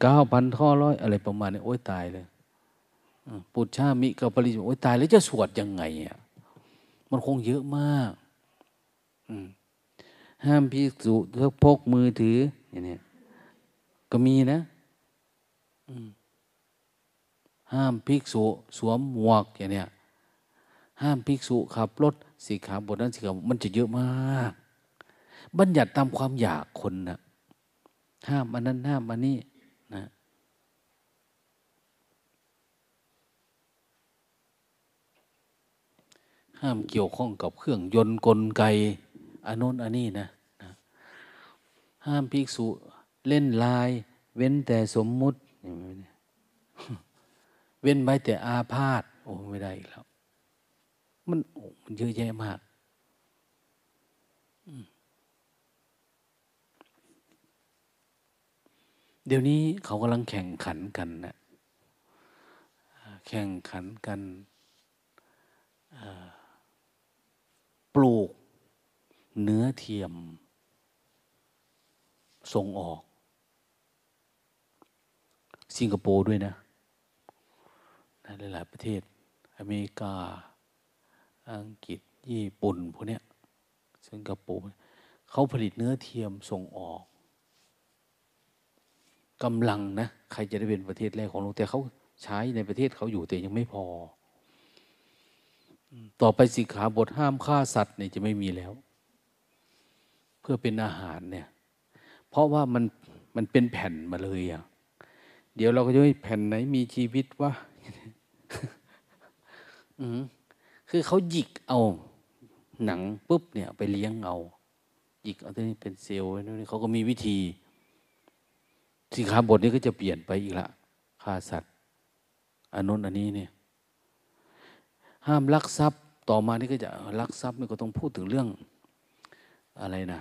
89,500 อะไรประมาณนี้โอ้ยตายเลยปุจฉามิกับปริจโอ้ยตายแล้วจะสวดยังไงอ่ะมันคงเยอะมากห้ามภิกษุพกมือถืออย่างนี้ก็มีนะห้ามภิกษุสวมหมวกอย่างเนี้ยห้ามภิกษุขับรถสิกขาบทนั้นสิกขามันจะเยอะมากบัญญัติตามความอยากคนนะห้ามอันนั้นห้ามอันนี้นะห้ามเกี่ยวข้องกับเครื่องยนต์กลไกอันโน้นอันนี้นะห้ามภิกษุเล่นไลน์เว้นแต่สมมุติเว้นไว้แต่อาพาธโอ้ไม่ได้อีกแล้วมันเยอะแยะมากเดี๋ยวนี้เขากำลังแข่งขันกันนะแข่งขันกันปลูกเนื้อเทียมส่งออกสิงคโปร์ด้วยนะหลายประเทศอเมริกาอังกฤษญี่ปุ่นพวกเนี้ยสิงคโปร์เขาผลิตเนื้อเทียมส่งออกกำลังนะใครจะได้เป็นประเทศแรกของโลกแต่เขาใช้ในประเทศเขาอยู่แต่ยังไม่พอต่อไปสิกขาบทห้ามฆ่าสัตว์เนี่ยจะไม่มีแล้วเพื่อเป็นอาหารเนี่ยเพราะว่ามันเป็นแผ่นมาเลยอ่ะเดี๋ยวเราก็จะให้แผ่นไหนมีชีวิตวะคือเขาหยิกเอาหนังปุ๊บเนี่ยไปเลี้ยงเอาหยิกเอาตัวนี้เป็นเซลล์ไว้นี่เขาก็มีวิธี สิกขาบทนี้ก็จะเปลี่ยนไปอีกละฆ่าสัตว์อันนู้นอันนี้เนี่ยห้ามลักทรัพย์ต่อมานี่ก็จะลักทรัพย์นี่ก็ต้องพูดถึงเรื่องอะไรนะ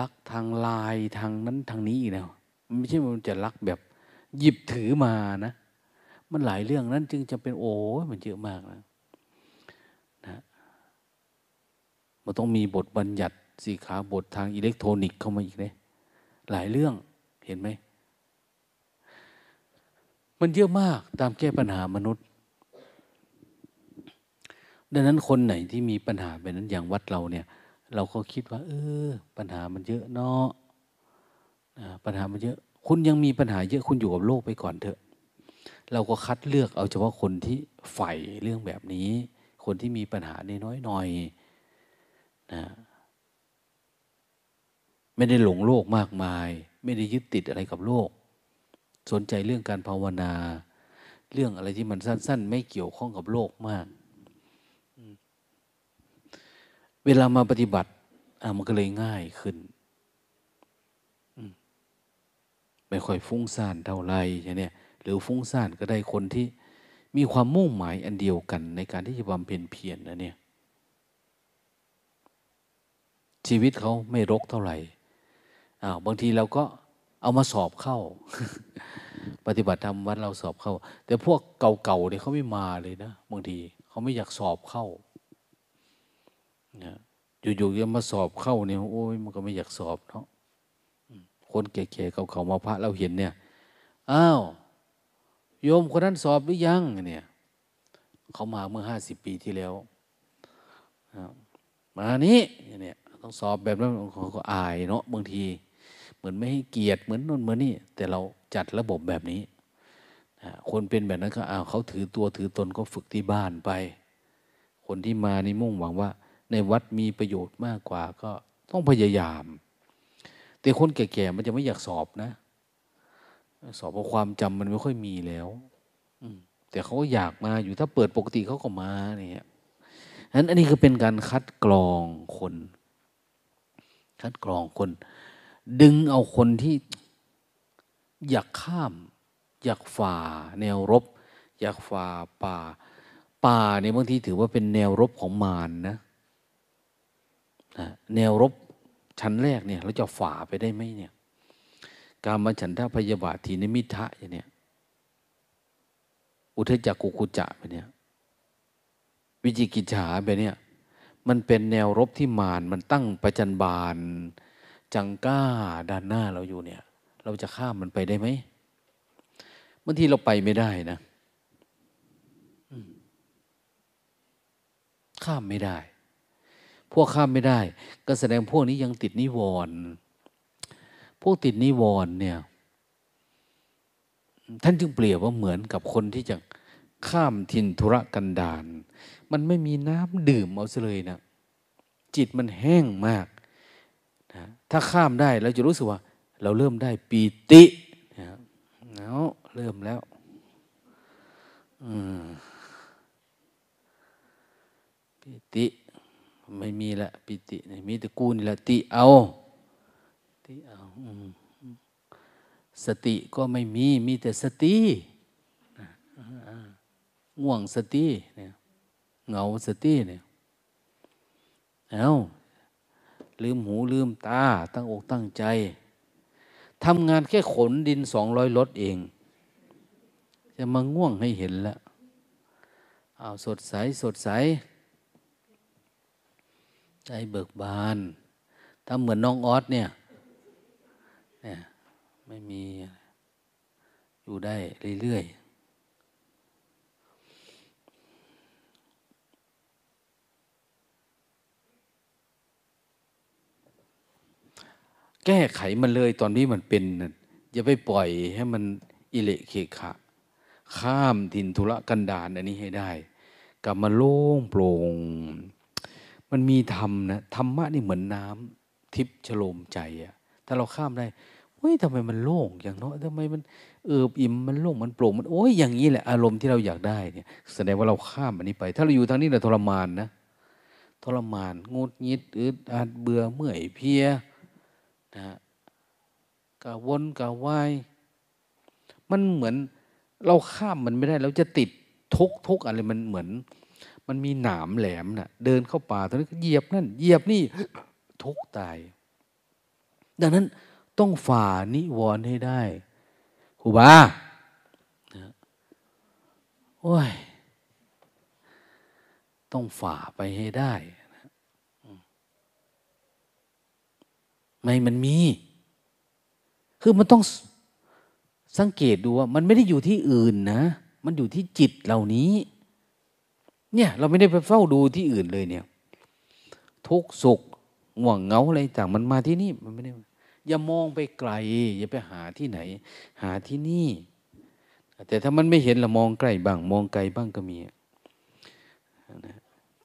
ลักทางลายทางนั้นทางนี้อีกแล้วไม่ใช่มันจะลักแบบหยิบถือมานะมันหลายเรื่องนั้นจึงจะเป็นโอ้มันเยอะมากนะมันต้องมีบทบัญญัติสิกขาบททางอิเล็กทรอนิกส์เข้ามาอีกเลยหลายเรื่องเห็นไหมมันเยอะมากตามแก้ปัญหามนุษย์ดังนั้นคนไหนที่มีปัญหาแบบนั้นอย่างวัดเราเนี่ยเราก็คิดว่าปัญหามันเยอะเนาะปัญหามันเยอะคุณยังมีปัญหาเยอะคุณอยู่กับโลกไปก่อนเถอะเราก็คัดเลือกเอาเฉพาะคนที่ใฝ่เรื่องแบบนี้คนที่มีปัญหาน้อยๆหน่อยนะไม่ได้หลงโลกมากมายไม่ได้ยึดติดอะไรกับโลกสนใจเรื่องการภาวนาเรื่องอะไรที่มันสั้นๆไม่เกี่ยวข้องกับโลกมากเวลามาปฏิบัติมันก็เลยง่ายขึ้นไม่ค่อยฟุ้งซ่านเท่าไรเนี่ยหรือฟุ้งซ่านก็ได้คนที่มีความมุ่งหมายอันเดียวกันในการที่จะบำเพ็ญเพียรนะเนี่ยชีวิตเขาไม่รกเท่าไหร่บางทีเราก็เอามาสอบเข้า ปฏิบัติธรรมวัดเราสอบเข้าแต่พวกเก่าๆเนี่ยเขาไม่มาเลยนะบางทีเขาไม่อยากสอบเข้านะอยู่ๆจะมาสอบเข้าเนี่ยโอ้ยมันก็ไม่อยากสอบเนาะคนแก่ๆเก่าๆมาพระเราเห็นเนี่ยอ้าวโยมคนนั้นสอบหรือยังเนี่ยเขามาเมื่อ50 ปีที่แล้วมานี้เนี่ยต้องสอบแบบนั้นเขาก็อายเนาะบางทีเหมือนไม่ให้เกียรติเหมือนนู่นเหมือนนี่แต่เราจัดระบบแบบนี้คนเป็นแบบนั้นก็อ้าวเขาถือตัวถือตนก็ฝึกที่บ้านไปคนที่มานี่มุ่งหวังว่าในวัดมีประโยชน์มากกว่าก็ต้องพยายามแต่คนแก่ๆมันจะไม่อยากสอบนะสอบเพราะความจำมันไม่ค่อยมีแล้วแต่เขาอยากมาอยู่ถ้าเปิดปกติเขาก็มาเนี่ยงั้นอันนี้คือเป็นการคัดกรองคนดึงเอาคนที่อยากข้ามอยากฝ่าแนวรบอยากฝ่าป่าเนี่ยบางทีถือว่าเป็นแนวรบของมารนะแนวรบชั้นแรกเนี่ยเราจะฝ่าไปได้ไหมเนี่ยการมาฉันทะพยาบาทถีนมิทะอย่างเนี้ยอุทจักกุกุจจะไปเนี่ยวิจิกิจฉาไปเนี่ยมันเป็นแนวรบที่มารมันตั้งประจันบานจังก้าด้านหน้าเราอยู่เนี่ยเราจะข้ามมันไปได้ไหมบางทีเราไปไม่ได้นะข้ามไม่ได้พวกข้ามไม่ได้ก็แสดงพวกนี้ยังติดนิวรณ์พวกติดนิวรณ์เนี่ยท่านจึงเปรียบว่าเหมือนกับคนที่จะข้ามถิ่นธุรกันดารมันไม่มีน้ำดื่มเอาซะเลยนะจิตมันแห้งมากนะถ้าข้ามได้เราจะรู้สึกว่าเราเริ่มได้ปีตินะแล้วเริ่มแล้วปีติไม่มีละปีติมีแต่กูนี่ละติเอาสติก็ไม่มีแต่สติง่วงสติเนี่ยเหงาสติเนี่ยเอาลืมหูลืมตาตั้งอกตั้งใจทำงานแค่ขนดิน200 รถเองจะมาง่วงให้เห็นละเอาสดใสใจเบิกบานทำเหมือนน้องออสเนี่ยไม่มีอยู่ได้เรื่อยๆแก้ไขมันเลยตอนนี้มันเป็นอย่าไปปล่อยให้มันอิเละเขขะข้ามถิ่นธุระกันดารอันนี้ให้ได้กลับมาโล่งโปร่งมันมีธรรมนะธรรมะนี่เหมือนน้ำทิพย์ชโลมใจอะถ้าเราข้ามได้เฮ้ยทำไมมันโล่งอย่างเนาะทำไมมันเอิบอิ่มมันโล่งมันโปร่งมันโอ้ยอย่างนี้แหละอารมณ์ที่เราอยากได้เนี่ยแสดงว่าเราข้ามอันนี้ไปถ้าเราอยู่ทางนี้เราทรมานงุดงิดอึดอัดเบื่อเมื่อยเพลีย กับวนกับวายมันเหมือนเราข้ามมันไม่ได้แล้วจะติดทุกอะไรมันเหมือนมันมีหนามแหลมน่ะเดินเข้าป่าตอนนั้นเหยียบนั่นเหยียบนี่ทุกตายดังนั้นต้องฝ่านิวรณ์ให้ได้ครูบาโอ้ยต้องฝ่าไปให้ได้ไม่มันมีคือมันต้องสังเกตดูว่ามันไม่ได้อยู่ที่อื่นนะมันอยู่ที่จิตเหล่านี้เนี่ยเราไม่ได้ไปเฝ้าดูที่อื่นเลยเนี่ยทุกข์สุขห่วงเหงาอะไรต่างมันมาที่นี่มันไม่ได้อย่ามองไปไกลอย่าไปหาที่ไหนหาที่นี่แต่ถ้ามันไม่เห็นเรามองใกล้บ้างมองไกลบ้างก็มี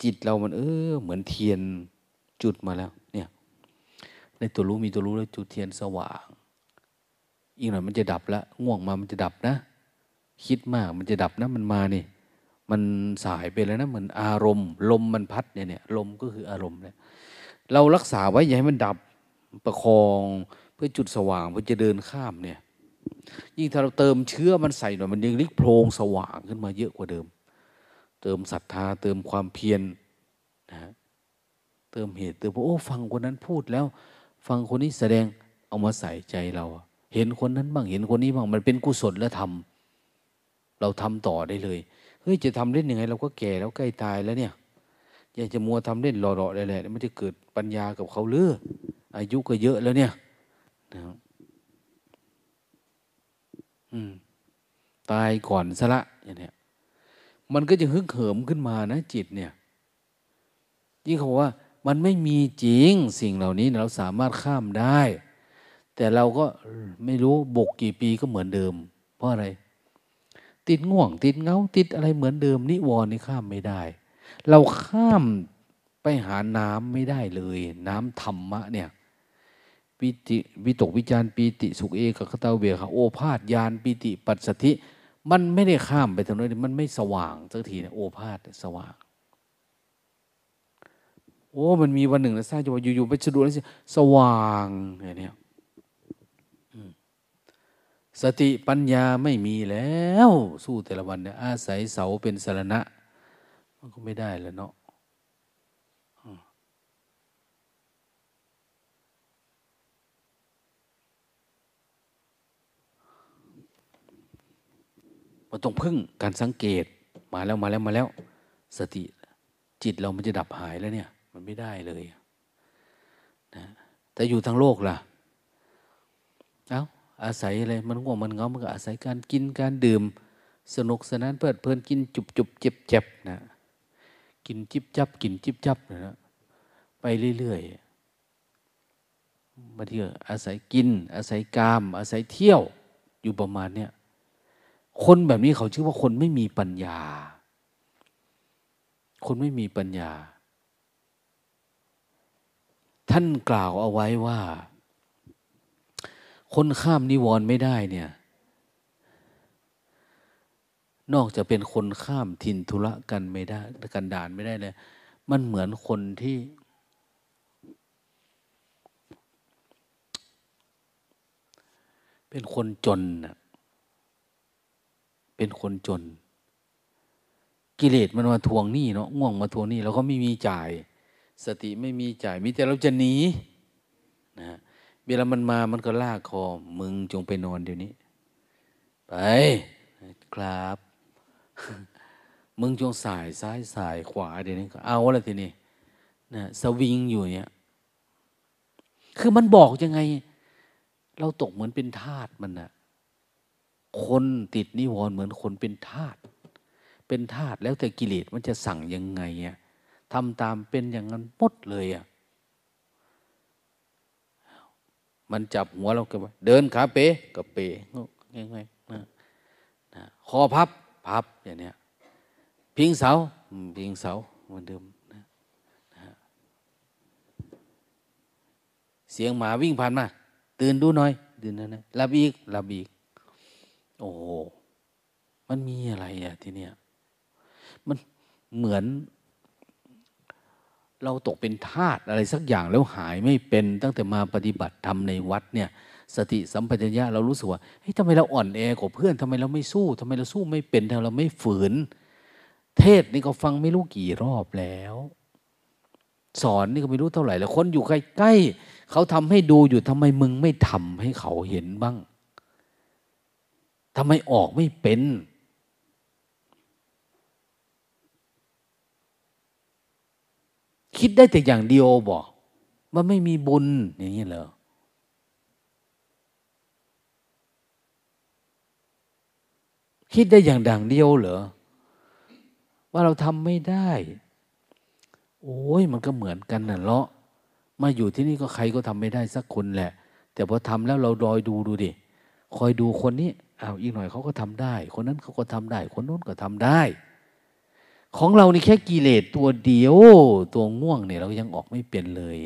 จิตเรามันเหมือนเทียนจุดมาแล้วเนี่ยในตัวรู้มีตัวรู้แล้วจุดเทียนสว่างอีกหน่อยมันจะดับแล้วง่วงมามันจะดับนะคิดมากมันจะดับนะมันมานี่มันสายไปแล้วนะเหมือนอารมณ์ลมมันพัดเนี่ยลมก็คืออารมณ์เนี่ยเรารักษาไว้อย่าให้มันดับประคองเพื่อจุดสว่างเพื่อจะเดินข้ามเนี่ยยิ่งถ้าเราเติมเชื้อมันใส่หน่อยมันยังลิกโพรงสว่างขึ้นมาเยอะกว่าเดิมเติมศรัทธาเติมความเพียรนะฮะเติมเหตุเติมโอ้ฟังคนนั้นพูดแล้วฟังคนนี้แสดงเอามาใส่ใจเราเห็นคนนั้นบ้างเห็นคนนี้บ้างมันเป็นกุศลแล้วทำเราทำต่อได้เลยเฮ้ยจะทำเล่นยังไงเราก็แก่แล้วใกล้ตายแล้วเนี่ยยังจะมัวทำเล่นหล่อๆได้เลยไม่ได้เกิดปัญญากับเขาหรืออายุก็เยอะแล้วเนี่ยนะตายก่อนซะละอย่างเนี้ยมันก็จะฮึกเหิมขึ้นมานะจิตเนี่ยยิ่งเขาว่ามันไม่มีจริงสิ่งเหล่านี้เราสามารถข้ามได้แต่เราก็ไม่รู้บกกี่ปีก็เหมือนเดิมเพราะอะไรติดง่วงติดเงาติดอะไรเหมือนเดิมนิวรณ์นี่ข้ามไม่ได้เราข้ามไปหาน้ำไม่ได้เลยน้ำธรรมะเนี่ยวิตกวิจารปีติสุขเอกคตาเวขาโอภาสญาณปีติปัสสัทธิมันไม่ได้ข้ามไปทางนั้นมันไม่สว่างสักทีนะโอภาสสว่างโอ้มันมีวันหนึ่งนะสร้างจังหวะอยู่ๆไปสะดุดแล้วสว่างอย่างนี้สติปัญญาไม่มีแล้วสู้แต่ละวันเนี่ยอาศัยเสาเป็นสรณะมันก็ไม่ได้แล้วเนาะมันต้องพึ่งการสังเกตมาแล้วสติจิตเรามันจะดับหายแล้วเนี่ยมันไม่ได้เลยนะแต่อยู่ทางโลกล่ะเอาอาศัยอะไรมันง่วงมันเงามันก็อาศัยการกินการดื่มสนุกสนานเพลิดเพลินกินจุบๆเจ็บๆนะกินจิบจับกินจิบจับนะไปเรื่อยๆบางทีอาศัยกินอาศัยกามอาศัยเที่ยวอยู่ประมาณเนี้ยคนแบบนี้เขาชื่อว่าคนไม่มีปัญญาคนไม่มีปัญญาท่านกล่าวเอาไว้ว่าคนข้ามนิวรณ์ไม่ได้เนี่ยนอกจากเป็นคนข้ามทินทุระกันไม่ได้กันดานไม่ได้เลยมันเหมือนคนที่เป็นคนจนนะเป็นคนจนกิเลสมันมาทวงหนี้เนาะง่วงมาทวงหนี้เราก็ไม่มีจ่ายสติไม่มีจ่ายมีแต่เราจะหนีนะเวลามันมามันก็ลากคอมึงจงไปนอนเดี๋ยวนี้ไปครับ มึงจงสายซ้ายสายขวาเดี๋ยวนี้เอาอะไรทีนี้นะสวิงอยู่เนี่ยคือมันบอกยังไงเราตกเหมือนเป็นทาสมันนะคนติดนิวรณ์เหมือนคนเป็นทาสแล้วแต่กิเลสมันจะสั่งยังไงอ่ะทำตามเป็นอย่างนั้นหมดเลยอ่ะมันจับหัวเราก็ว่าเดินขาเป๋ก็เป๋ง่ายๆนะคอพับอย่างเนี้ยพิงเสาเหมือนเดิมนะเสียงหมาวิ่งผ่านมาตื่นดูหน่อยตื่นนะหลับอีกโอ้โหมันมีอะไรอะที่เนี่ยมันเหมือนเราตกเป็นทาสอะไรสักอย่างแล้วหายไม่เป็นตั้งแต่มาปฏิบัติธรรมในวัดเนี่ย สติสัมปชัญญะเรารู้สึกว่าเฮ้ยทำไมเราอ่อนแอกว่าเพื่อนทำไมเราไม่สู้ทำไมเราสู้ไม่เป็นทำไมเราไม่ฝืนเทศนี่ก็ฟังไม่รู้กี่รอบแล้วสอนนี่ก็ไม่รู้เท่าไหร่แล้วคนอยู่ใกล้ๆเขาทำให้ดูอยู่ทำไมมึงไม่ทำให้เขาเห็นบ้างทำไมออกไม่เป็นคิดได้แต่อย่างเดียวบอกว่าไม่มีบุญอย่างนี้เหรอคิดได้อย่างดังเดียวเหรอว่าเราทำไม่ได้โอ้ยมันก็เหมือนกันน่ะเลาะมาอยู่ที่นี่ก็ใครก็ทำไม่ได้สักคนแหละแต่พอทำแล้วเราดอยดูดิคอยดูคนนี้อ้าวอีกหน่อยเขาก็ทำได้คนนั้นเขาก็ทำได้คนโน้นก็ทำได้ของเรานี่แค่กิเลสตัวเดียวตัวง่วงเนี่ยเรายังออกไม่เป็นเลย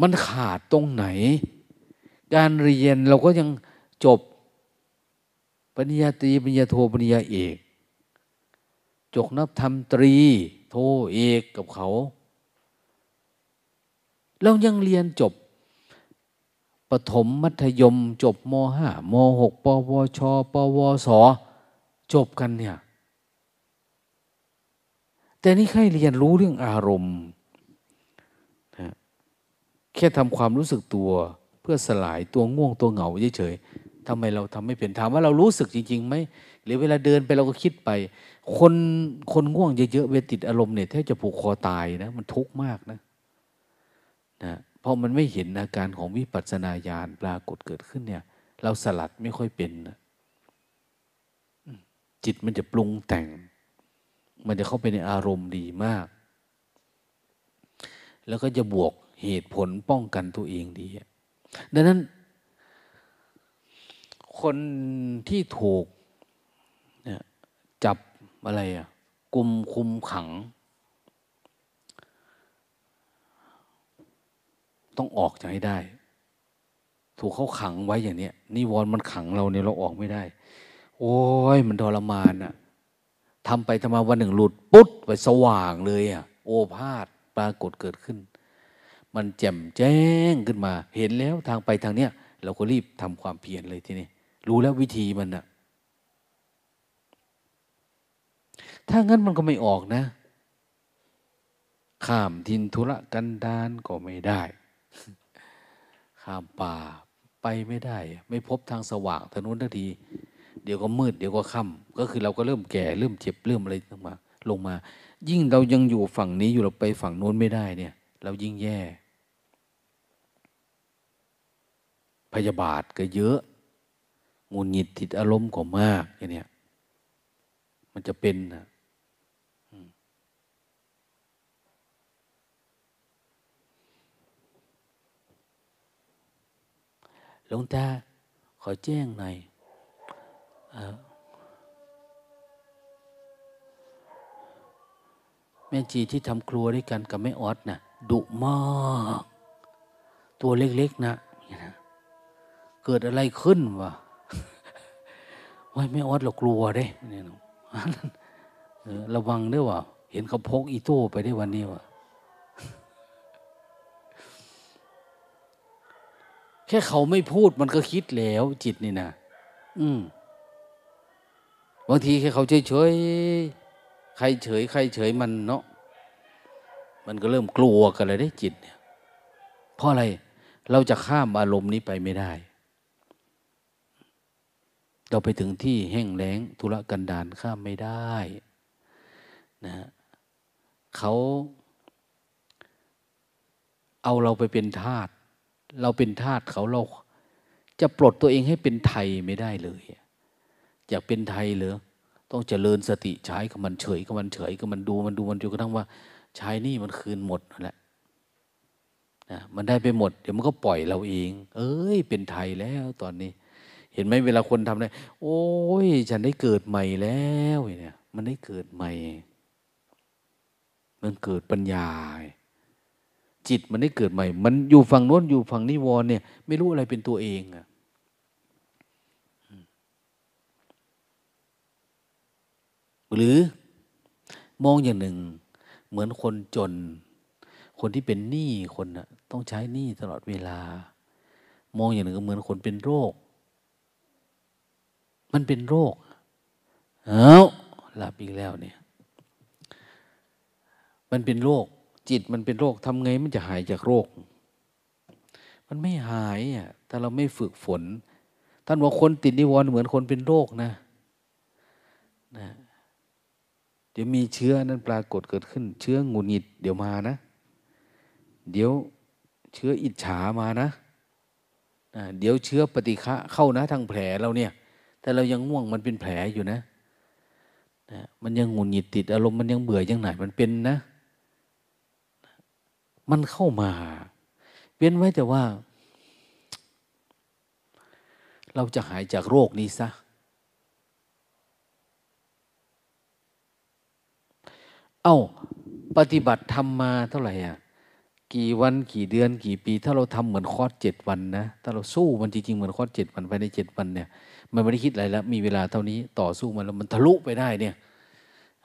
มันขาดตรงไหนการเรียนเราก็ยังจบปริญญาตรีปริญญาโทปริญญาเอกจบนับธรรมตรีโทเอกกับเขาเรายังเรียนจบประถมมัธยมจบม.5 ม.6 ปวช ปวสจบกันเนี่ยแต่นี่แค่เรียนรู้เรื่องอารมณ์นะแค่ทำความรู้สึกตัวเพื่อสลายตัวง่วงตัวเหงาเฉยๆทำไมเราทำไม่เป็นถามว่าเรารู้สึกจริงๆไหมหรือเวลาเดินไปเราก็คิดไปคนง่วงเยอะๆเวลาติดอารมณ์เนี่ยแทบจะผูกคอตายนะมันทุกข์มากนะเพราะมันไม่เห็นอาการของวิปัสสนาญาณปรากฏเกิดขึ้นเนี่ยเราสลัดไม่ค่อยเป็นนะจิตมันจะปรุงแต่งมันจะเข้าไปในอารมณ์ดีมากแล้วก็จะบวกเหตุผลป้องกันตัวเองดีดังนั้นคนที่ถูกจับอะไรคุมขังต้องออกจากให้ได้ถูกเขาขังไว้อย่างเนี้ยนิวรณ์มันขังเราเนี่ยเราออกไม่ได้โอ้ยมันทรมานอะทำไปทำมาวันหนึ่งหลุดปุ๊บไปสว่างเลยอะโอภาสปรากฏเกิดขึ้นมันแจ่มแจ้งขึ้นมาเห็นแล้วทางไปทางเนี้ยเราก็รีบทำความเพียรเลยทีนี้รู้แล้ววิธีมันอะถ้างั้นมันก็ไม่ออกนะข้ามทินทุรกันดารก็ไม่ได้ข้ามป่าไปไม่ได้ไม่พบทางสว่างทางนู้นทันทีเดี๋ยวก็มืดเดี๋ยวก็ค่ำก็คือเราก็เริ่มแก่เริ่มเจ็บเริ่มอะไรลงมายิ่งเรายังอยู่ฝั่งนี้อยู่เราไปฝั่งโน้นไม่ได้เนี่ยเรายิ่งแย่พยาบาทก็เยอะหงุดหงิดติดอารมณ์ก็มากอย่างเนี้ยมันจะเป็นนะหลวงตาขอแจ้งหน่อยแม่จีที่ทำครัวด้วยกันกับแม่ออดนะดุมากตัวเล็กๆนะเกิดอะไรขึ้นวะว่าแม่ออดเรากลัวเด้ระวังด้วยวะเห็นเขาพกอีโต้ไปได้วันนี้วะแค่เขาไม่พูดมันก็คิดแล้วจิตนี่นะบางทีแค่เขาเฉยๆใครเฉยมันเนาะมันก็เริ่มกลัวกันเลยได้จิตเนี่ยเพราะอะไรเราจะข้ามอารมณ์นี้ไปไม่ได้เราไปถึงที่แห้งแล้งทุรกันดารข้ามไม่ได้นะเขาเอาเราไปเป็นทาสเราเป็นทาสเขาเราจะปลดตัวเองให้เป็นไทยไม่ได้เลยอยากเป็นไทยเหรอต้องเจริญสติใช้กับมันเฉยกับมันดูมันจนกระทั่งว่าใช้นี่มันคืนหมดนั่นแหละนะมันได้ไปหมดเดี๋ยวมันก็ปล่อยเราเองเอ้ยเป็นไทยแล้วตอนนี้เห็นไหมเวลาคนทำอะไรโอ้ยฉันได้เกิดใหม่แล้วเนี่ยมันได้เกิดใหม่มันเกิดปัญญาจิตมันได้เกิดใหม่มันอยู่ฝั่งโน้นอยู่ฝั่งนิวรณ์เนี่ยไม่รู้อะไรเป็นตัวเองอะหรือมองอย่างหนึ่งเหมือนคนจนคนที่เป็นหนี้คน ต้องใช้หนี้ตลอดเวลามองอย่างหนึ่งก็เหมือนคนเป็นโรคมันเป็นโรคเอาหลับอีกแล้วเนี่ยมันเป็นโรคจิตมันเป็นโรคทำไงมันจะหายจากโรคมันไม่หายอ่ะถ้าเราไม่ฝึกฝนท่านบอกคนติดนิวรณ์เหมือนคนเป็นโรคนะเดี๋ยวมีเชื้อนั้นปรากฏเกิดขึ้นเชื้อหงุดหงิดเดี๋ยวมานะเดี๋ยวเชื้ออิจฉามานะเดี๋ยวเชื้อปฏิฆะเข้านะทางแผลเราเนี่ยแต่เรายังง่วงมันเป็นแผลอยู่นะมันยังหงุดหงิดติดอารมณ์มันยังเบื่อยังหน่ายมันเป็นนะมันเข้ามาเว้นไว้แต่ว่าเราจะหายจากโรคนี้ซะเอ้าปฏิบัติธรรมมาเท่าไหร่อ่ะกี่วันกี่เดือนกี่ปีถ้าเราทำเหมือนคอร์ส7วันนะถ้าเราสู้มันจริงๆเหมือนคอร์ส7วันภายใน7วันเนี่ยมันไม่ได้คิดอะไรแล้วมีเวลาเท่านี้ต่อสู้มันแล้วมันทะลุไปได้เนี่ย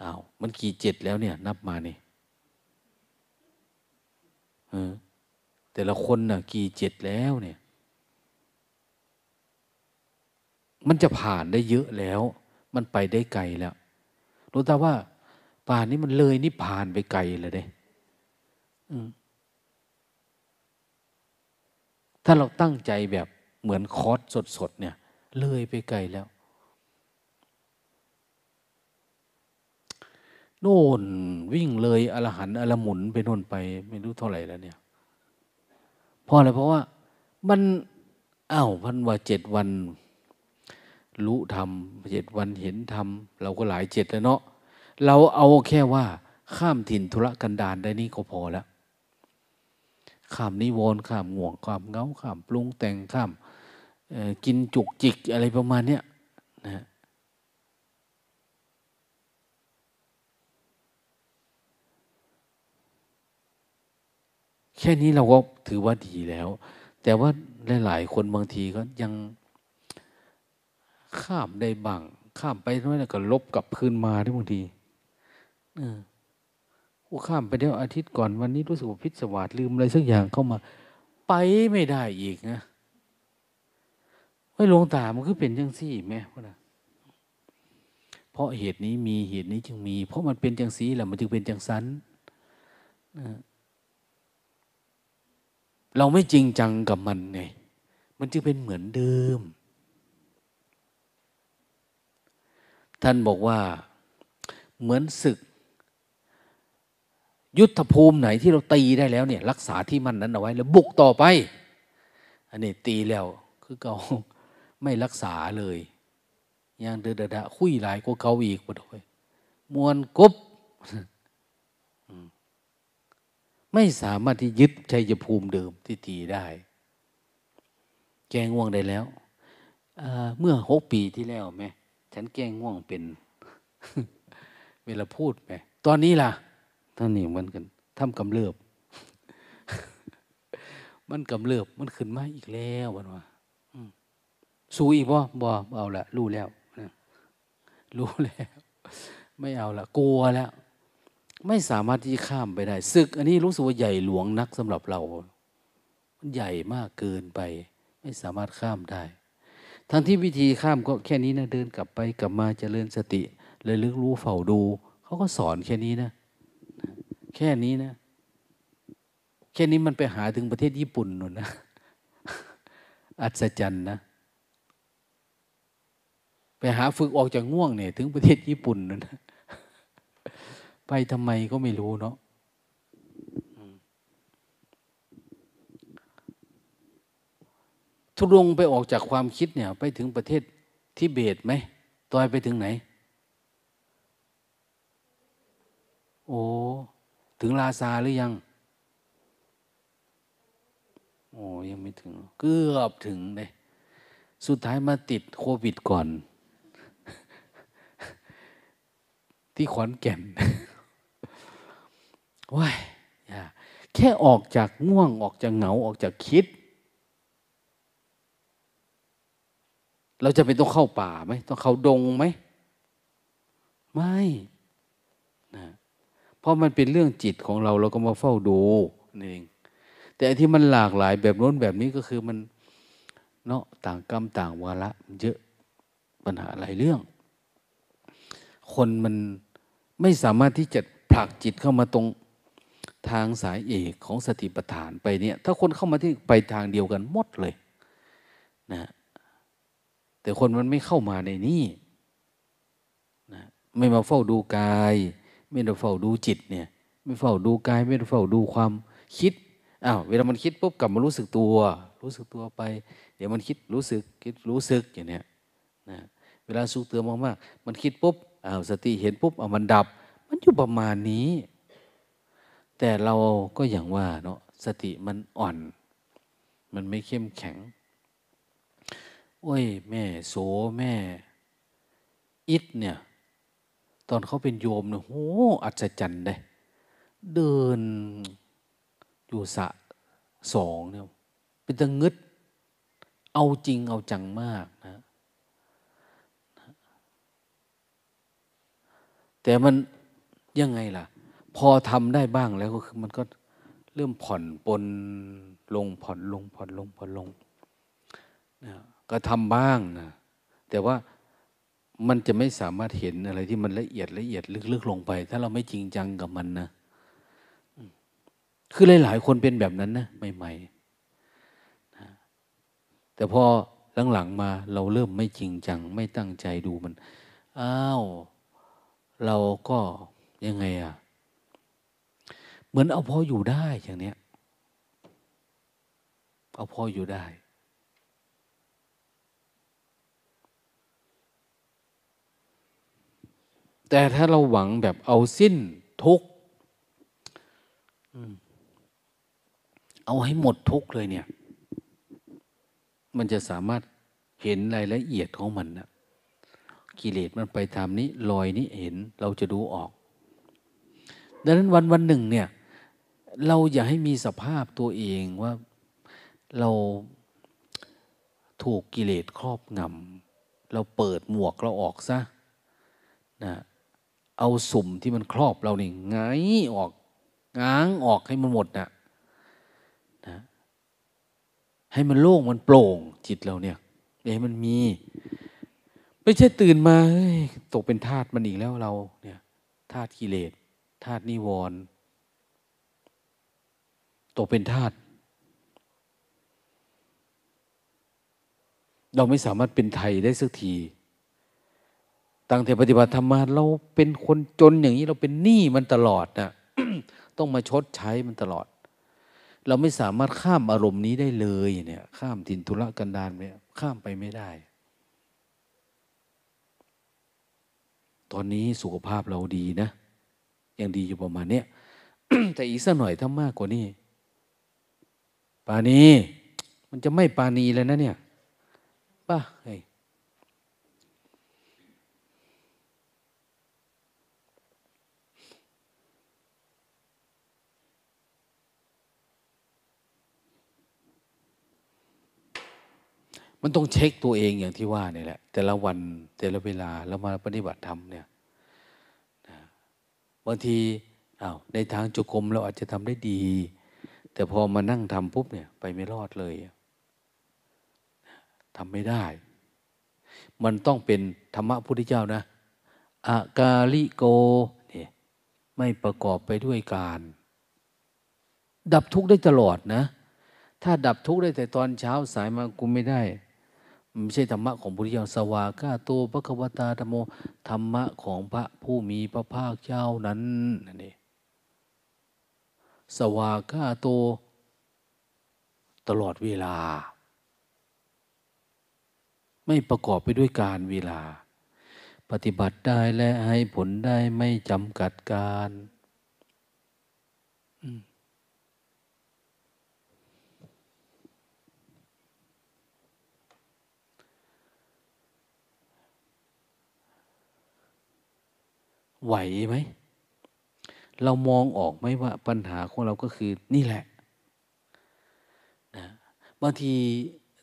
อ้าวมันกี่7แล้วเนี่ยนับมานี่แต่ละคนน่ะกี่7แล้วเนี่ยมันจะผ่านได้เยอะแล้วมันไปได้ไกลแล้วรู้แต่ว่าป่านนี้มันเลยนิพพานไปไกลเลยเด้ถ้าเราตั้งใจแบบเหมือนคอร์สสดๆเนี่ยเลยไปไกลแล้วโน่นวิ่งเลยอรหันต์อรหมุนไปโน่นไปไม่รู้เท่าไหร่แล้วเนี่ยเพราะอะไรเพราะว่ามันพันว่า7วันรู้ธรรม7วันเห็นธรรมเราก็หลาย7แล้วเนาะเราเอาแค่ว่าข้ามถิ่นธุระกันดารได้นี่ก็พอแล้วข้ามนิวรณ์ข้ามง่วงข้ามเงาข้ามปรุงแต่งข้ามกินจุกจิกอะไรประมาณเนี้ยนะแค่นี้เราก็ถือว่าดีแล้วแต่ว่าหลายๆคนบางทีก็ยังข้ามได้บ้างข้ามไปน้อยแล้วก็ลบกลับคืนมาได้บางทีผู้ข้ามไปเดี๋ยวอาทิตย์ก่อนวันนี้รู้สึกว่าพิศวาสลืมอะไรสักอย่างเข้ามาไปไม่ได้อีกนะไม่หลวงตามันคือเป็นจังซี่แม่พ่อนะเพราะเหตุนี้มีเหตุนี้จึงมีเพราะมันเป็นจังซี่แหละมันจึงเป็นจังสันเราไม่จริงจังกับมันไงมันจึงเป็นเหมือนเดิมท่านบอกว่าเหมือนศึกยุทธภูมิไหนที่เราตีได้แล้วเนี่ยรักษาที่มันนั้นเอาไว้แล้วบุกต่อไปอันนี้ตีแล้วคือเก่าไม่รักษาเลยยังเดือดดะคุยหลายกว่าเก่าอีกบ่ดอยมวนกบไม่สามารถที่ยึดชัยภูมิเดิมที่ตีได้แกง่วงได้แล้วเมื่อ6ปีที่แล้วแม่ฉันแกง่วงเป็นเวลาพูดแม่ตอนนี้ล่ะท่านนี่เหมือนกันทำกำเริบมันกำเริบมันขึ้นมาอีกแล้ววันว่าสู้อีกบ่บ่เอาละรู้แล้วนะรู้แล้วไม่เอาละกลัวแล้วไม่สามารถที่จะข้ามไปได้ศึกอันนี้รู้สึกว่าใหญ่หลวงนักสำหรับเรามันใหญ่มากเกินไปไม่สามารถข้ามได้ทั้งที่วิธีข้ามก็แค่นี้นะเดินกลับไปกลับมาเจริญสติเลยลึกรู้เฝ้าดูเขาก็สอนแค่นี้นะแค่นี้นะแค่นี้มันไปหาถึงประเทศญี่ปุ่นนู่นนะอัศจรรย์นะไปหาฝึกออกจากง่วงเนี่ยถึงประเทศญี่ปุ่นนู่นนะไปทำไมก็ไม่รู้เนาะทุลงไปออกจากความคิดเนี่ยไปถึงประเทศทิเบตไหมตอยไปถึงไหนโอ้ถึงลาซาหรือยังโอ้ยังไม่ถึงเกือบถึงเลยสุดท้ายมาติดโควิดก่อนที่ขอนแก่นว้ายแค่ออกจากง่วงออกจากเหงาออกจากคิดเราจะเป็นต้องเข้าป่าไหมต้องเข้าดงไหมไม่นะเพราะมันเป็นเรื่องจิตของเราเราก็มาเฝ้าดูนี่เอง แต่ไอ้ที่มันหลากหลายแบบโน้นแบบนี้ก็คือมันเนาะต่างกรรมต่างวาระเยอะปัญหาหลายเรื่องคนมันไม่สามารถที่จะผลักจิตเข้ามาตรงทางสายเอกของสติปัฏฐานไปเนี่ยถ้าคนเข้ามาที่ไปทางเดียวกันหมดเลยนะแต่คนมันไม่เข้ามาในนี่นะไม่มาเฝ้าดูกายไม่มาเฝ้าดูจิตเนี่ยไม่เฝ้าดูกายไม่เฝ้าดูความคิดอ้าวเวลามันคิดปุ๊บกลับมารู้สึกตัวไปเดี๋ยวมันคิดรู้สึกอย่างเนี้ยนะเวลาสุกเตือนมากๆมันคิดปุ๊บอ้าวสติเห็นปุ๊บอ้าวมันดับมันอยู่ประมาณนี้แต่เราก็อย่างว่าเนาะสติมันอ่อนมันไม่เข้มแข็งโอ้ยแม่โสแม่อิดเนี่ยตอนเขาเป็นโยมเนี่ยโหอัศจรรย์เลยเดินอยู่สะสองเนี่ยเป็นตะงึดเอาจริงเอาจังมากนะแต่มันยังไงล่ะพอทำได้บ้างแล้วก็คือมันก็เริ่มผ่อนปลนลงผ่อนลงนะก็ทำบ้างนะแต่ว่ามันจะไม่สามารถเห็นอะไรที่มันละเอียดลึกลงไปถ้าเราไม่จริงจังกับมันนะคือหลายๆคนเป็นแบบนั้นนะใหม่ๆนะแต่พอหลังๆมาเราเริ่มไม่จริงจังไม่ตั้งใจดูมันอ้าวเราก็ยังไงอ่ะเหมือนเอาพออยู่ได้อย่างเนี้ยเอาพออยู่ได้แต่ถ้าเราหวังแบบเอาสิ้นทุกข์เอาให้หมดทุกข์เลยเนี่ยมันจะสามารถเห็นรายละเอียดของมันนะกิเลสมันไปทำนี้ลอยนี้เห็นเราจะดูออกดังนั้นวันหนึ่งเนี่ยเราอย่าให้มีสภาพตัวเองว่าเราถูกกิเลสครอบงำเราเปิดหมวกเราออกซะนะเอาสุ่มที่มันครอบเรานี่ไงออกง้างออกให้มันหมดนะนะให้มันโล่งมันโปร่งจิตเราเนี่ยให้มันมีไม่ใช่ตื่นมาตกเป็นธาตุมันอีกแล้วเราเนี่ยธาตุกิเลสธาตุนิวรณ์ตกเป็นธาตุเราไม่สามารถเป็นไทยได้สักทีตั้งแต่ปฏิบัติธรรมมาเราเป็นคนจนอย่างนี้เราเป็นหนี้มันตลอดนะ ต้องมาชดใช้มันตลอดเราไม่สามารถข้ามอารมณ์นี้ได้เลยเนี่ยข้ามถิ่นทุรกันดารเนี่ยข้ามไปไม่ได้ตอนนี้สุขภาพเราดีนะยังดีอยู่ประมาณเนี้ย แต่อีกสักหน่อยถ้ามากกว่านี้ปานีมันจะไม่ปานีแล้วนะเนี่ยป่ะไอ้มันต้องเช็คตัวเองอย่างที่ว่านี่แหละแต่ละวันแต่ละเวลาเรามาปฏิบัติธรรมเนี่ยบางทีในทางจุกรมเราอาจจะทำได้ดีแต่พอมานั่งทำปุ๊บเนี่ยไปไม่รอดเลยทำไม่ได้มันต้องเป็นธรรมะพุทธเจ้านะอกาลิโกเนี่ยไม่ประกอบไปด้วยการดับทุกข์ได้ตลอดนะถ้าดับทุกข์ได้แต่ตอนเช้าสายมากูไม่ได้ไม่ใช่ธรรมะของพุทธเจ้าสวากาโตภควตาธโมธรรมะของพระผู้มีพระภาคเจ้านั้นนั่นเองสวากาโตตลอดเวลาไม่ประกอบไปด้วยการเวลาปฏิบัติได้และให้ผลได้ไม่จำกัดการไหวไหมเรามองออกไหมว่าปัญหาของเราก็คือนี่แหละนะบางที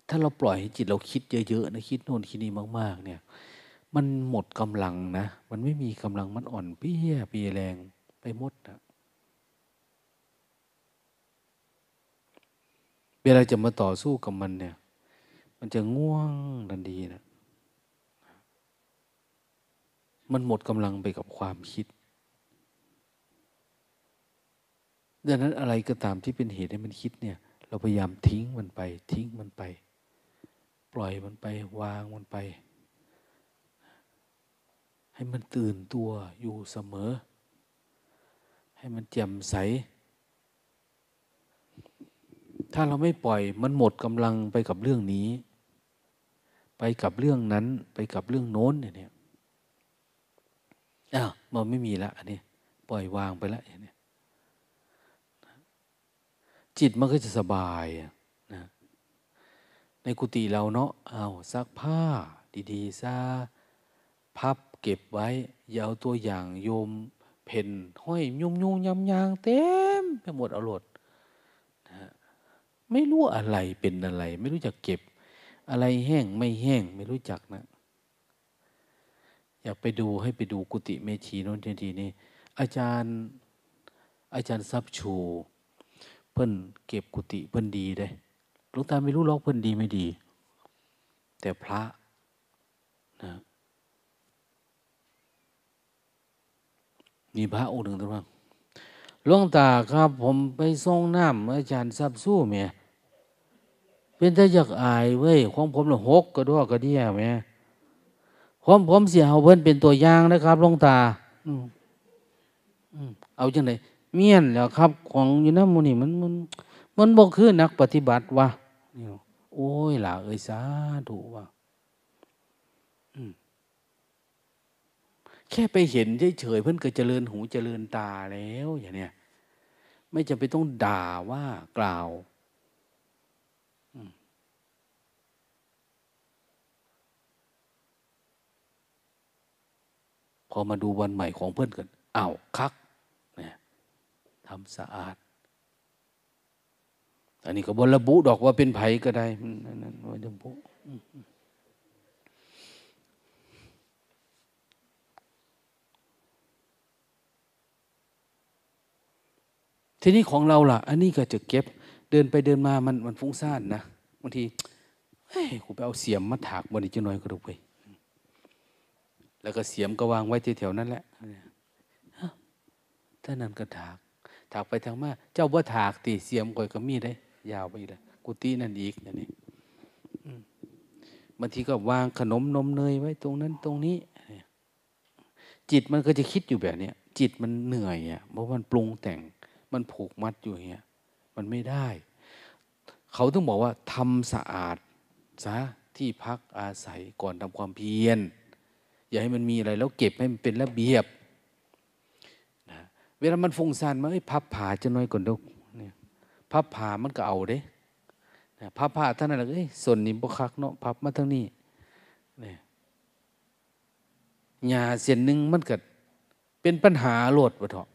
ถ้าเราปล่อยให้จิตเราคิดเยอะๆนะคิดโน่นคิดนี่มากๆเนี่ยมันหมดกำลังนะมันไม่มีกำลังมันอ่อนเปรี้ยแรงไปหมดนะ เวลาจะมาต่อสู้กับมันเนี่ยมันจะง่วงทันทีนะมันหมดกำลังไปกับความคิดดังนั้นอะไรก็ตามที่เป็นเหตุให้มันคิดเนี่ยเราพยายามทิ้งมันไปทิ้งมันไปปล่อยมันไปวางมันไปให้มันตื่นตัวอยู่เสมอให้มันแจ่มใสถ้าเราไม่ปล่อยมันหมดกำลังไปกับเรื่องนี้ไปกับเรื่องนั้นไปกับเรื่องโน้นเนี่ยมันไม่มีละอันนี้ปล่อยวางไปละอย่างนี้จิตมันก็จะสบายนะในกุฏิเราเนาะเอาซักผ้าดีๆซะพับเก็บไว้อย่าเอาตัวอย่างโยมเพ่นห้อยยุ่งๆยางๆเต็มไปหมดเอาหลดนะไม่รู้อะไรเป็นอะไรไม่รู้จักเก็บอะไรแห้งไม่แห้งไม่รู้จักนะอยากไปดูให้ไปดูกุฏิเมธีโน้นทีนี่อาจารย์ซับชูเพิ่นเก็บกุฏิเพิ่นดีได้หลวงตาไม่รู้หรอกเพิ่นดีไม่ดีแต่พระนะมีพระองค์หนึ่งตัวว่าหลวงตาครับผมไปส่งน้ำอาจารย์ซับสู้แม่เป็นแต่อยากอายเว้ยของผมละหกกระด้อกระเดี้ยแม่ผมเสียเอาเพิ่นเป็นตัวอย่างนะครับหลวงตาเอาจังได๋เมียนแล้วครับของอยู่น้ำมูนี่มันบ่คือนักปฏิบัติวะโอ้ยหล่าเอ้ยสาธุวะแค่ไปเห็นเฉยๆเพิ่นก็เจริญหูเจริญตาแล้วอย่างเนี้ยไม่จำเป็นต้องด่าว่ากล่าวพอมาดูวันใหม่ของเพื่อนกันอ้าวคักเนี่ยทำสะอาดอันนี้ก็บระบุดอกว่าเป็นไผก็ได้นั่นว่าจะบุทีนี้ของเราล่ะอันนี้ก็จะเก็บเดินไปเดินมามันฟุ้งซ่านนะบางทีเฮ้ยกูไปเอาเสียมมาถากบนนี้จะน้อยก็ดูไปแล้วก็เสียมก็วางไว้ที่แถวนั้นแหละถ้านั่นก็ถากไปทางมาเจ้าว่าถากตีเสียมก่อยก็มีได้ยาวไปอีกแล้วกุฏินั่นอีกนั่นนี่บางทีก็วางขนมนมเนยไว้ตรงนั้นตรงนี้จิตมันก็จะคิดอยู่แบบเนี้ยจิตมันเหนื่อยอ่ะเพราะมันปรุงแต่งมันผูกมัดอยู่เงี้ยมันไม่ได้เขาต้องบอกว่าทำสะอาดซะที่พักอาศัยก่อนทำความเพียรอย่าให้มันมีอะไรแล้วเก็บให้มันเป็นระเบียบนะเวลามันฟุ้งซ่านมาเอ้ยพับผ้าจะน้อยก่อนดุเนี่ยพับผ้ามันก็เอาเด้นะพับผ้าท่านนั่นแหละเอ้ยส่วนนี้บ่คักเนาะพับมาทั้งนี้เนี่ยหญ้าเส้นนึงมันก็เป็นปัญหาโลดบ่เถาะ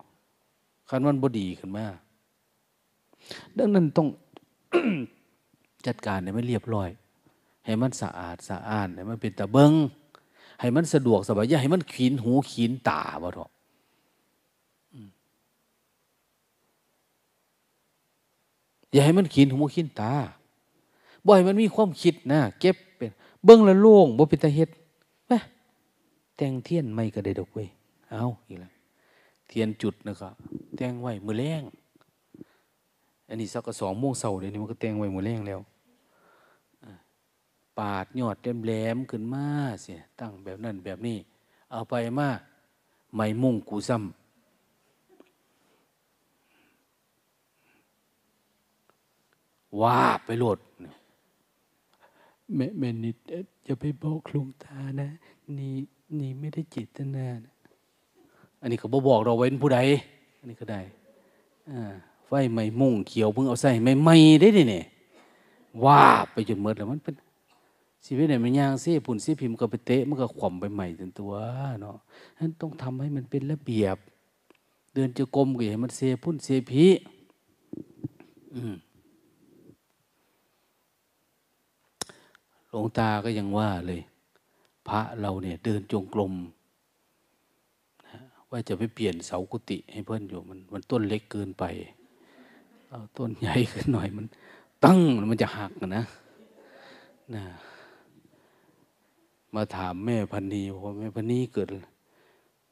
คันมันบ่ดีขึ้นมาดังนั้นต้อง จัดการให้มันเรียบร้อยให้มันสะอาดสะอ้านให้มันเป็นตะเบิงให้มันสะดวกสบายอย่าให้มันขีนหูขีนตาบ่เถาะอย่าให้มันขีนหูขีนตาบ่ให้มันมีความคิดนะเก็บเป็นเบิ่งละโล่งบ่เป็นตาเฮ็ดแหมแต่งเทียนไม่ก็ได้ดอกเว้ยเอาอีกแล้วเทียนจุดนะครับแต่งไว้มื้อแลงอันนี้สักก็ 2:00 นเดี๋ยวนี้มันก็แต่งไว้มื้อแลงแล้วปาดยอดแหลมขึ้นมาเสียตั้งแบบนั้นแบบนี้เอาไปมาไม่มุ่งกูซ้ำว่าไปโหลดแม่นิดอย่าไปบอกลุงตานะนี่ไม่ได้เจตนานะอันนี้เขาบอกเราไว้เป็นผู้ใดอันนี้ก็ได้ไฟไม่มุ่งเขียวเพิ่งเอาใส่ไม่ได้ดิเนี่ยว่าไปจนเมิดแล้วมันเป็นชีวิตไหนมันยางเสี้ยผุนเสี้ยพิมพ์ก็ไปเตะมันก็ขว่ำไปใหม่จนตัวเนาะนั้นต้องทำให้มันเป็นระเบียบเดินจะกลมก็อย่าให้มันเสี้ยพุ่นเสี้ยพีหลวงตาก็ยังว่าเลยพระเราเนี่ยเดินจงกรมนะว่าจะไปเปลี่ยนเสากุฏิให้เพิ่นอยู่มันต้นเล็กเกินไปเอาต้นใหญ่ขึ้นหน่อยมัน ตั้งมันจะหักนะนะมาถามแม่พันนีบอกว่าแม่พันนีเกิด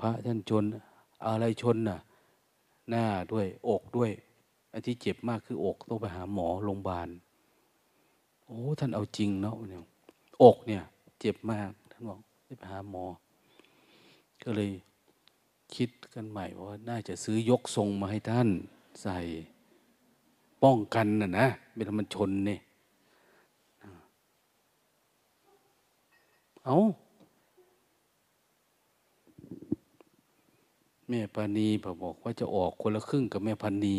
พระท่านชนอะไรชนน่ะหน้าด้วยอกด้วยอันที่เจ็บมากคืออกต้องไปหาหมอโรงพยาบาลโอ้ท่านเอาจริงเนาะเนี่ยอกเนี่ยเจ็บมากท่านบอกได้ไปหาหมอก็เลยคิดกันใหม่ว่าน่าจะซื้อยกทรงมาให้ท่านใส่ป้องกันน่ะนะเวลามันชนเนี่ยเอาแม่ปานีบอกว่าจะออกคนละครึ่งกับแม่พันนี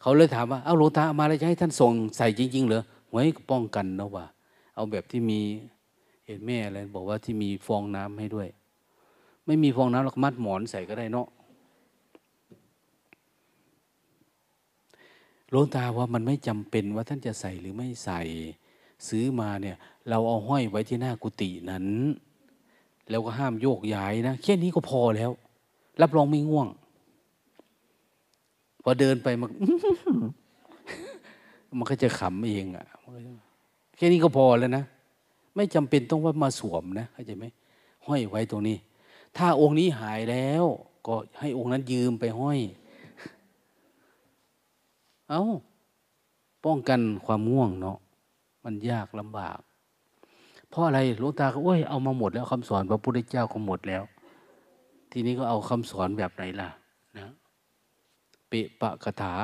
เขาเลยถามว่าเอาหลวงตามาแล้วจะให้ท่านส่งใส่จริงๆเหรอไว้ป้องกันนะว่าเอาแบบที่มีเห็นแม่อะไรบอกว่าที่มีฟองน้ำให้ด้วยไม่มีฟองน้ำเรามัดหมอนใส่ก็ได้เนาะหลวงตาว่ามันไม่จำเป็นว่าท่านจะใส่หรือไม่ใส่ซื้อมาเนี่ยเราเอาห้อยไว้ที่หน้ากุฏินั้นแล้วก็ห้ามโยกย้ายนะแค่นี้ก็พอแล้วรับรองไม่ง่วงพอเดินไปมัน มันก็จะขำเองอ่ะแค่นี้ก็พอแล้วนะไม่จำเป็นต้องว่ามาสวมนะเข้าใจไหมห้อยไว้ตรงนี้ถ้าองค์นี้หายแล้วก็ให้องค์นั้นยืมไปห้อยเอาป้องกันความง่วงเนาะมันยากลำบากเพราะอะไรหลวงตาก็โอ้ยเอามาหมดแล้วคำสอนพระพุทธเจ้าก็หมดแล้วทีนี้ก็เอาคำสอนแบบไหนล่ะนะเปะปะคาถา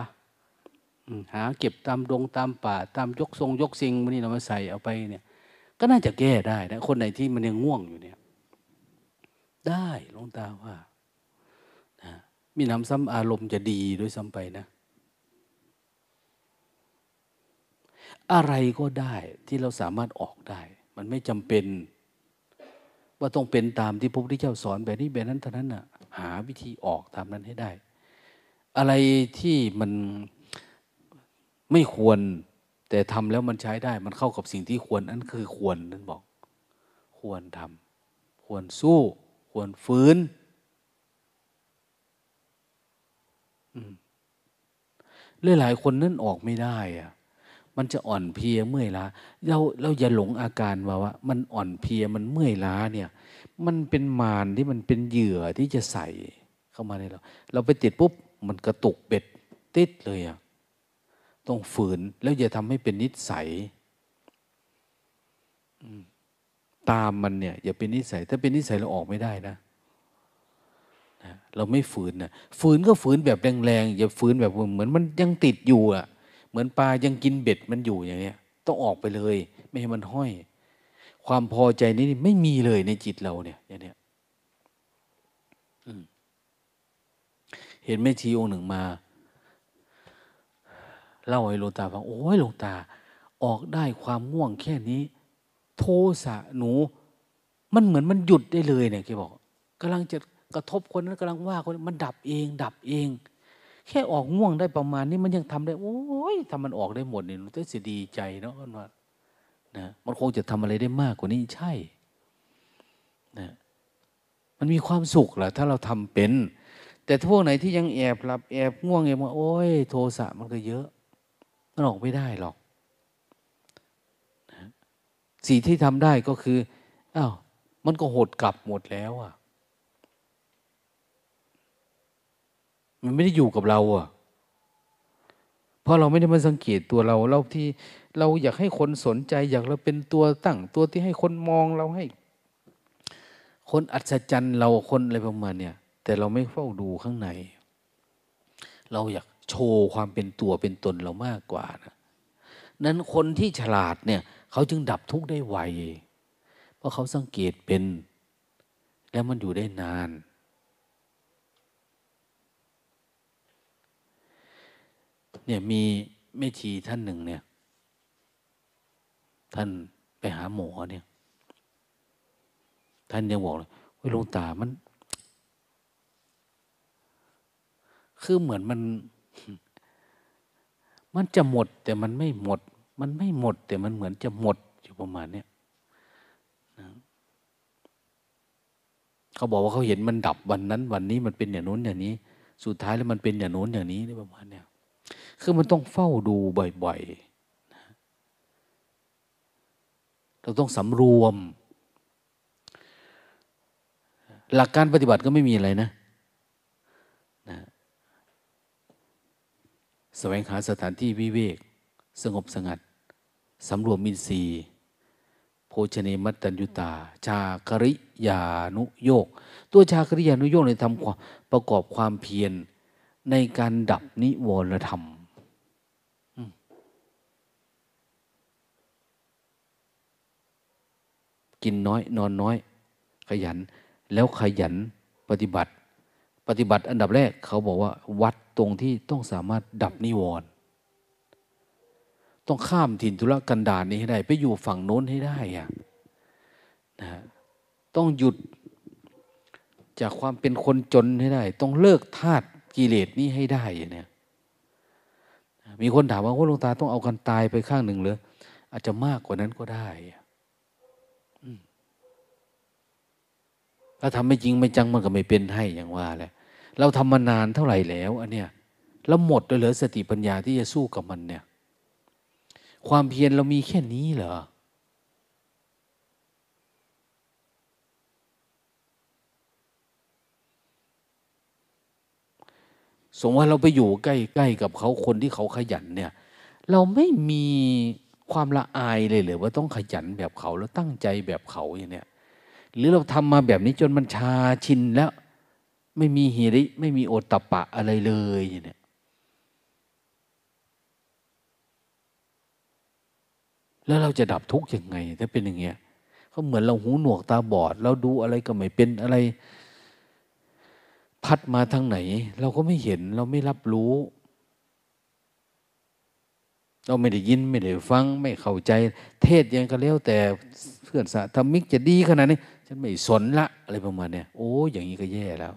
หาเก็บตามดงตามป่าตามยกทรงยกซิงวันนี้เรามาใส่เอาไปเนี่ยก็น่าจะแก้ได้นะคนไหนที่มันยังง่วงอยู่เนี่ยได้หลวงตาว่านะมีน้ำซ้ำอารมณ์จะดีด้วยซ้ำไปนะอะไรก็ได้ที่เราสามารถออกได้มันไม่จำเป็นว่าต้องเป็นตามที่พระพุทธเจ้าสอนแบบนี้แบบนั้นเท่านั้นน่ะหาวิธีออกตามนั้นให้ได้อะไรที่มันไม่ควรแต่ทำแล้วมันใช้ได้มันเข้ากับสิ่งที่ควรนั่นคือควรนั่นบอกควรทำควรสู้ควรฟื้นหลายๆคนนั่นออกไม่ได้อะมันจะอ่อนเพลียเมื่อยล้าเราอย่าหลงอาการว่ามันอ่อนเพลียมันเมื่อยล้าเนี่ยมันเป็นมารที่มันเป็นเหยื่อที่จะใส่เข้ามาในเราไปติดปุ๊บมันกระตุกเบ็ดติดเลยอ่ะต้องฝืนแล้วอย่าทำให้เป็นนิสัยตามมันเนี่ยอย่าเป็นนิสัยถ้าเป็นนิสัยเราออกไม่ได้นะเราไม่ฝืนนะฝืนก็ฝืนแบบแรงๆอย่าฝืนแบบเหมือนมันยังติดอยู่อ่ะเหมือนปลายังกินเบ็ดมันอยู่อย่างเนี้ยต้องออกไปเลยไม่ให้มันห้อยความพอใจนี้ไม่มีเลยในจิตเราเนี่ยอย่างเนี้ยเห็นแม่ชีองค์หนึ่งมาเล่าให้หลวงตาฟังโอ้ยหลวงตาออกได้ความง่วงแค่นี้โทสะหนูมันเหมือนมันหยุดได้เลยเนี่ยแกบอกกำลังจะกระทบคนนั้นกำลังว่าคนมันดับเองดับเองแค่ออกง่วงได้ประมาณนี้มันยังทำได้โอ้ยทำมันออกได้หมดเนี่ยรู้สึกดีใจเนาะว่านะมันคงจะทำอะไรได้มากกว่านี้ใช่นะมันมีความสุขแหละถ้าเราทำเป็นแต่พวกไหนที่ยังแอบหลับแอบง่วงเองว่าโอ้ยโทสะมันก็เยอะมันออกไม่ได้หรอกนะสิ่งที่ทำได้ก็คืออ้าวมันก็หดกลับหมดแล้วอ่ะมันไม่ได้อยู่กับเราอ่ะเพราะเราไม่ได้มาสังเกตตัวเราเราที่เราอยากให้คนสนใจอยากเราเป็นตัวตั้งตัวที่ให้คนมองเราให้คนอัศจรรย์เราคนอะไรประมาณเนี่ยแต่เราไม่เฝ้าดูข้างในเราอยากโชว์ความเป็นตัวเป็นตนเรามากกว่านะนั้นคนที่ฉลาดเนี่ยเขาจึงดับทุกข์ได้ไวเพราะเขาสังเกตเป็นแล้วมันอยู่ได้นานเนี่ยมีแม่ชีท่านหนึ่งเนี่ยท่านไปหาหมอเนี่ยท่านยังบอกเลยว่าหลวงตามันคือเหมือนมันจะหมดแต่มันไม่หมดมันไม่หมดแต่มันเหมือนจะหมดอยู่ประมาณเนี้ยนะเขาบอกว่าเขาเห็นมันดับวันนั้นวันนี้มันเป็นอย่างนู้นอย่างนี้สุดท้ายแล้วมันเป็นอย่างนู้นอย่างนี้ประมาณเนี้ย คือมันต้องเฝ้าดูบ่อยๆเราต้องสำรวมหลักการปฏิบัติก็ไม่มีอะไรนะแสวงหาสถานที่วิเวกสงบสงัดสำรวมอินทรีย์โภชเนมัตตัญญุตาชาคริยานุโยกตัวชาคริยานุโยกเนี่ยทำความประกอบความเพียรในการดับนิวรธรรมกินน้อยนอนน้อยขยันแล้วขยันปฏิบัติอันดับแรกเขาบอกว่าวัดตรงที่ต้องสามารถดับนิวรณ์ต้องข้ามถิ่นทุรกันดารนี้ให้ได้ไปอยู่ฝั่งโน้นให้ได้อะนะต้องหยุดจากความเป็นคนจนให้ได้ต้องเลิกทาสกิเลสนี้ให้ได้เนี่ยมีคนถามว่าหลวงตาต้องเอากันตายไปข้างหนึ่งเหรออาจจะมากกว่านั้นก็ได้ถ้าทำไม่จริงไม่จังมันก็ไม่เป็นให้อย่างว่าแหละเราทำมานานเท่าไหร่แล้วอันเนี้ยเราหมดเลยเหรอสติปัญญาที่จะสู้กับมันเนี่ยความเพียรเรามีแค่นี้เหรอสมมติว่าเราไปอยู่ใกล้ๆกับเขาคนที่เขาขยันเนี่ยเราไม่มีความละอายเลยหรือว่าต้องขยันแบบเขาแล้วตั้งใจแบบเขาอย่างเนี้ยหรือเราทำมาแบบนี้จนมันชาชินแล้วไม่มีหิริไม่มีโอตตัปปะอะไรเลยเนี่ยแล้วเราจะดับทุกข์ยังไงถ้าเป็นอย่างเงี้ยก็เหมือนเราหูหนวกตาบอดเราดูอะไรก็ไม่เป็นอะไรพัดมาทางไหนเราก็ไม่เห็นเราไม่รับรู้เราไม่ได้ยินไม่ได้ฟังไม่เข้าใจเทศยังก็แล้วแต่เพื่อนสาธรรมิกจะดีขนาดนี้ฉันไม่สนละอะไรประมาณเนี้ยโอ้อย่างนี้ก็แย่แล้ว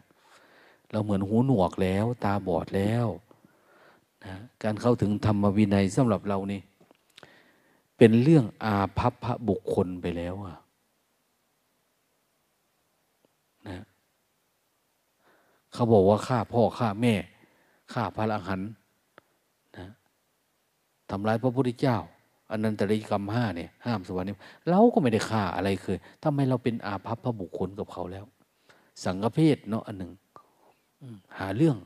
เราเหมือนหูหนวกแล้วตาบอดแล้วนะการเข้าถึงธรรมวินัยสำหรับเรานี่เป็นเรื่องอาภัพพบุคคลไปแล้วอะนะเขาบอกว่าฆ่าพ่อฆ่าแม่ฆ่าพระอรหันต์นะทำร้ายพระพุทธเจ้าอนันตริยกรรม5เนี่ยห้ามสวรรค์เนี่ยเราก็ไม่ได้ฆ่าอะไรเคยทำไมเราเป็นอาภัพพบุคคลกับเขาแล้วสังฆเพศเนาะอันหนึ่งหาเรื่อง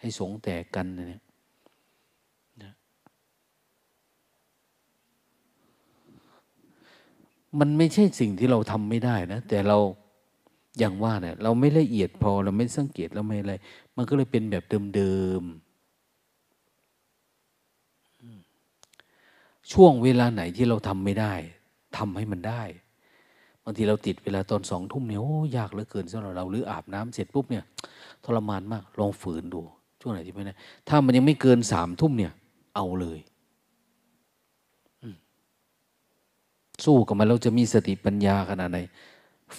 ให้สงฆ์แตกกันเนี่ยมันไม่ใช่สิ่งที่เราทำไม่ได้นะแต่เราอย่างว่าเนี่ยเราไม่ละเอียดพอเราไม่สังเกตเราไม่อะไรมันก็เลยเป็นแบบเดิมๆช่วงเวลาไหนที่เราทำไม่ได้ทำให้มันได้บางทีเราติดเวลาตอน20:00เนี่ยโอ้ยากเหลือเกินสำหรับเราหรืออาบน้ำเสร็จปุ๊บเนี่ยทรมานมากลองฝืนดูช่วงไหนที่ไม่ได้ถ้ามันยังไม่เกิน21:00เนี่ยเอาเลยสู้กับมันเราจะมีสติปัญญาขนาดไหน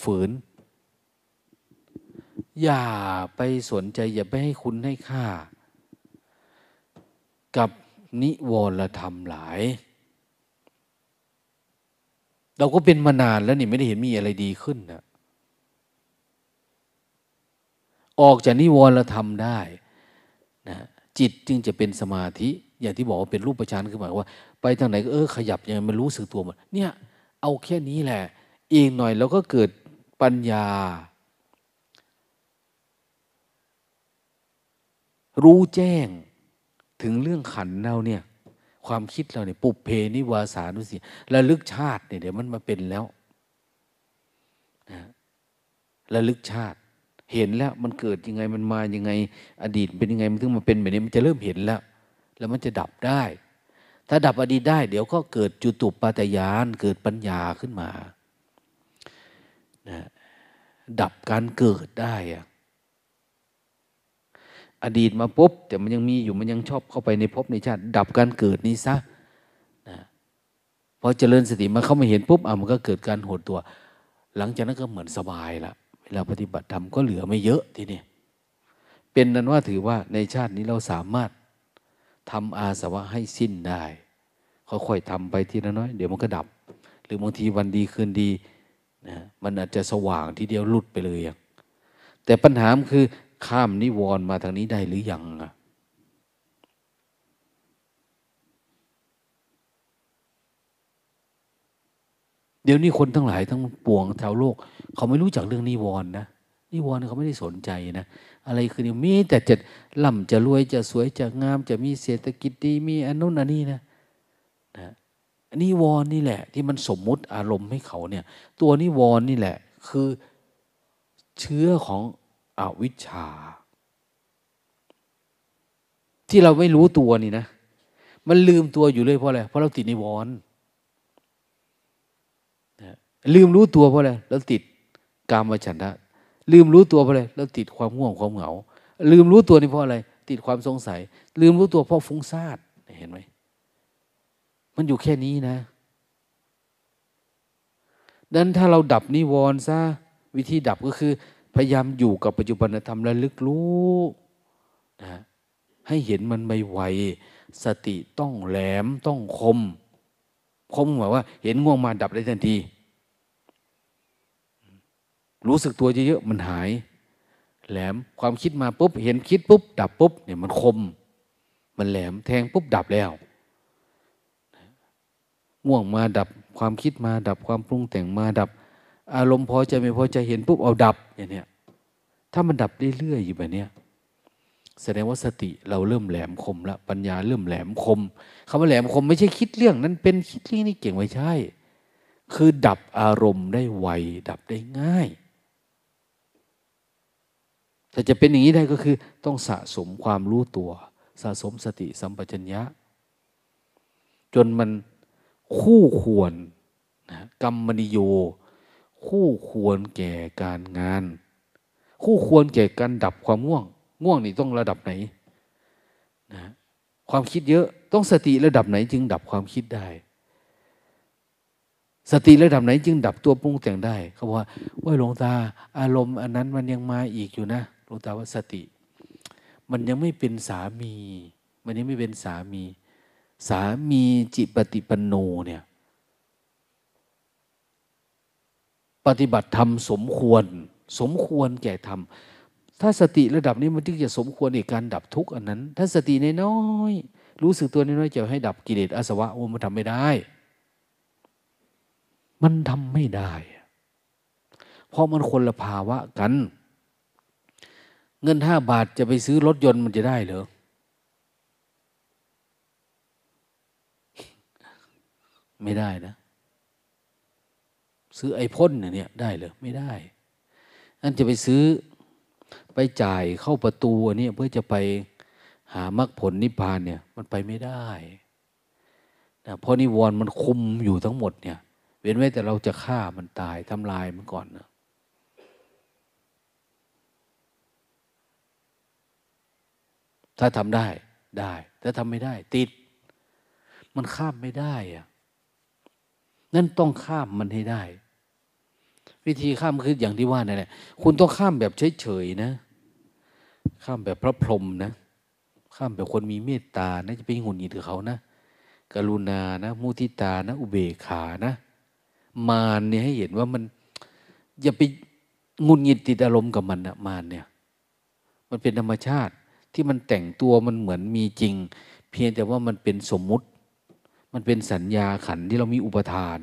ฝืนอย่าไปสนใจอย่าไปให้คุณให้ค่ากับนิวรธรรมหลายเราก็เป็นมานานแล้วนี่ไม่ได้เห็นมีอะไรดีขึ้นนะออกจากนิวรธรรมได้นะจิตจึงจะเป็นสมาธิอย่างที่บอกว่าเป็นรูปฌานคือหมายว่าไปทางไหนก็ขยับยังไงมันรู้สึกตัวหมดเนี่ยเอาแค่นี้แหละเองหน่อยแล้วก็เกิดปัญญารู้แจ้งถึงเรื่องขันธ์เราเนี่ยความคิดเราเนี่ยปุพเพนิวาสานุสติระลึกชาติเนี่ยเดี๋ยวมันมาเป็นแล้วนะระลึกชาติเห็นแล้วมันเกิดยังไงมันมายังไงอดีตเป็นยังไงมันถึงมาเป็นแบบนี้มันจะเริ่มเห็นแล้วแล้วมันจะดับได้ถ้าดับอดีตได้เดี๋ยวก็เกิดจุตุปาตยานเกิดปัญญาขึ้นมานะดับการเกิดได้อะอดีตมาปุ๊บแต่มันยังมีอยู่มันยังชอบเข้าไปในภพในชาติดับการเกิดนี้ซะนะพอเจริญสติมาเข้ามาเห็นปุ๊บมันก็เกิดการหดตัวหลังจากนั้นก็เหมือนสบายละเวลาปฏิบัติธรรมก็เหลือไม่เยอะทีนี้เป็นนั้นว่าถือว่าในชาตินี้เราสามารถทำอาสวะให้สิ้นได้ค่อยๆทำไปทีละน้อยเดี๋ยวมันก็ดับหรือบางทีวันดีคืนดีนะมันอาจจะสว่างทีเดียวหลุดไปเลยแต่ปัญหาคือข้ามนิวรณ์มาทางนี้ได้หรือยัง เดี๋ยวนี้คนทั้งหลายทั้งปวงชาวโลกเขาไม่รู้จักเรื่องนิวรณ์นะนิวรณ์เขาไม่ได้สนใจนะอะไรคือมีแต่จะล่ำจะรวยจะสวยจะงามจะมีเศรษฐกิจดีมีอันนู้นอันนี้นะนิวรณ์นี่แหละที่มันสมมุติอารมณ์ให้เขาเนี่ยตัวนิวรณ์นี่แหละคือเชื้อของอวิชชาที่เราไม่รู้ตัวนี่นะมันลืมตัวอยู่เลยเพราะอะไรเพราะเราติดนิวรณ์ลืมรู้ตัวเพราะอะไรเราติดกามฉันทะลืมรู้ตัวเพราะอะไรเราติดความง่วงความเหงาลืมรู้ตัวนี่เพราะอะไรติดความสงสัยลืมรู้ตัวเพราะฟุ้งซ่านเห็นไหมมันอยู่แค่นี้นะดังนั้นถ้าเราดับนิวรณ์ซะวิธีดับก็คือพยายามอยู่กับปัจจุบันธรรมและลึกรู้นะให้เห็นมันไม่ไวสติต้องแหลมต้องคมหมายว่าเห็นง่วงมาดับได้ทันทีรู้สึกตัวเยอะๆมันหายแหลมความคิดมาปุ๊บเห็นคิดปุ๊บดับปุ๊บเนี่ยมันคมมันแหลมแทงปุ๊บดับแล้วง่วงมาดับความคิดมาดับความปรุงแต่งมาดับอารมณ์พอใจไม่พอใจเห็นปุ๊บเอาดับอย่างเนี้ยถ้ามันดับเรื่อยๆอยู่แบบเนี้ยแสดงว่าสติเราเริ่มแหลมคมละปัญญาเริ่มแหลมคมคำว่าแหลมคมไม่ใช่คิดเรื่องนั้นเป็นคิดเรื่องนี้เก่งไม่ใช่คือดับอารมณ์ได้ไวดับได้ง่ายถ้าจะเป็นอย่างนี้ได้ก็คือต้องสะสมความรู้ตัวสะสมสติสัมปชัญญะจนมันคู่ควรนะกรรมนิโยคู่ควรแก่การงานคู่ควรแก่การดับความง่วงนี่ต้องระดับไหนนะความคิดเยอะต้องสติระดับไหนจึงดับความคิดได้สติระดับไหนจึงดับตัวปรุงแต่งได้เขาบอกว่าโอ้ยหลวงตาอารมณ์อันนั้นมันยังมาอีกอยู่นะหลวงตาว่าสติมันยังไม่เป็นสามีมันยังไม่เป็นสามีจิปฏิปันโนเนี่ยปฏิบัติธรรมสมควรแก่ธรรมถ้าสติระดับนี้มันจึงจะสมควรในการดับทุกข์อันนั้นถ้าสติน้อยรู้สึกตัวน้อยจะให้ดับกิเลสอาสวะโอ้มันทำไม่ได้เพราะมันคนละภาวะกันเงิน5 บาทจะไปซื้อรถยนต์มันจะได้เหรอไม่ได้นะซื้อไอ้พ่นเนี่ยได้เหรอไม่ได้นั่นจะไปซื้อไปจ่ายเข้าประตูอันนี้เพื่อจะไปหามรรคผลนิพพานเนี่ยมันไปไม่ได้นะเพราะนิวรณ์มันคุมอยู่ทั้งหมดเนี่ยเว้นไว้แต่เราจะฆ่ามันตายทำลายมันก่อนนะถ้าทำได้ได้ถ้าทำไม่ได้ติดมันข้ามไม่ได้อะนั่นต้องข้ามมันให้ได้วิธีข้ามคืออย่างที่ว่านั่นแหละคุณต้องข้ามแบบเฉยๆนะข้ามแบบพระพรหมนะข้ามแบบคนมีเมตตานะจะไปหงุดหงิดกับเขานะกรุณานะมุทิตานะอุเบกขานะมารเนี่ยให้เห็นว่ามันอย่าไปหงุดหงิดติดอารมณ์กับมันนะมารเนี่ยมันเป็นธรรมชาติที่มันแต่งตัวมันเหมือนมีจริงเพียงแต่ว่ามันเป็นสมมุติมันเป็นสัญญาขันธ์ที่เรามีอุปทาน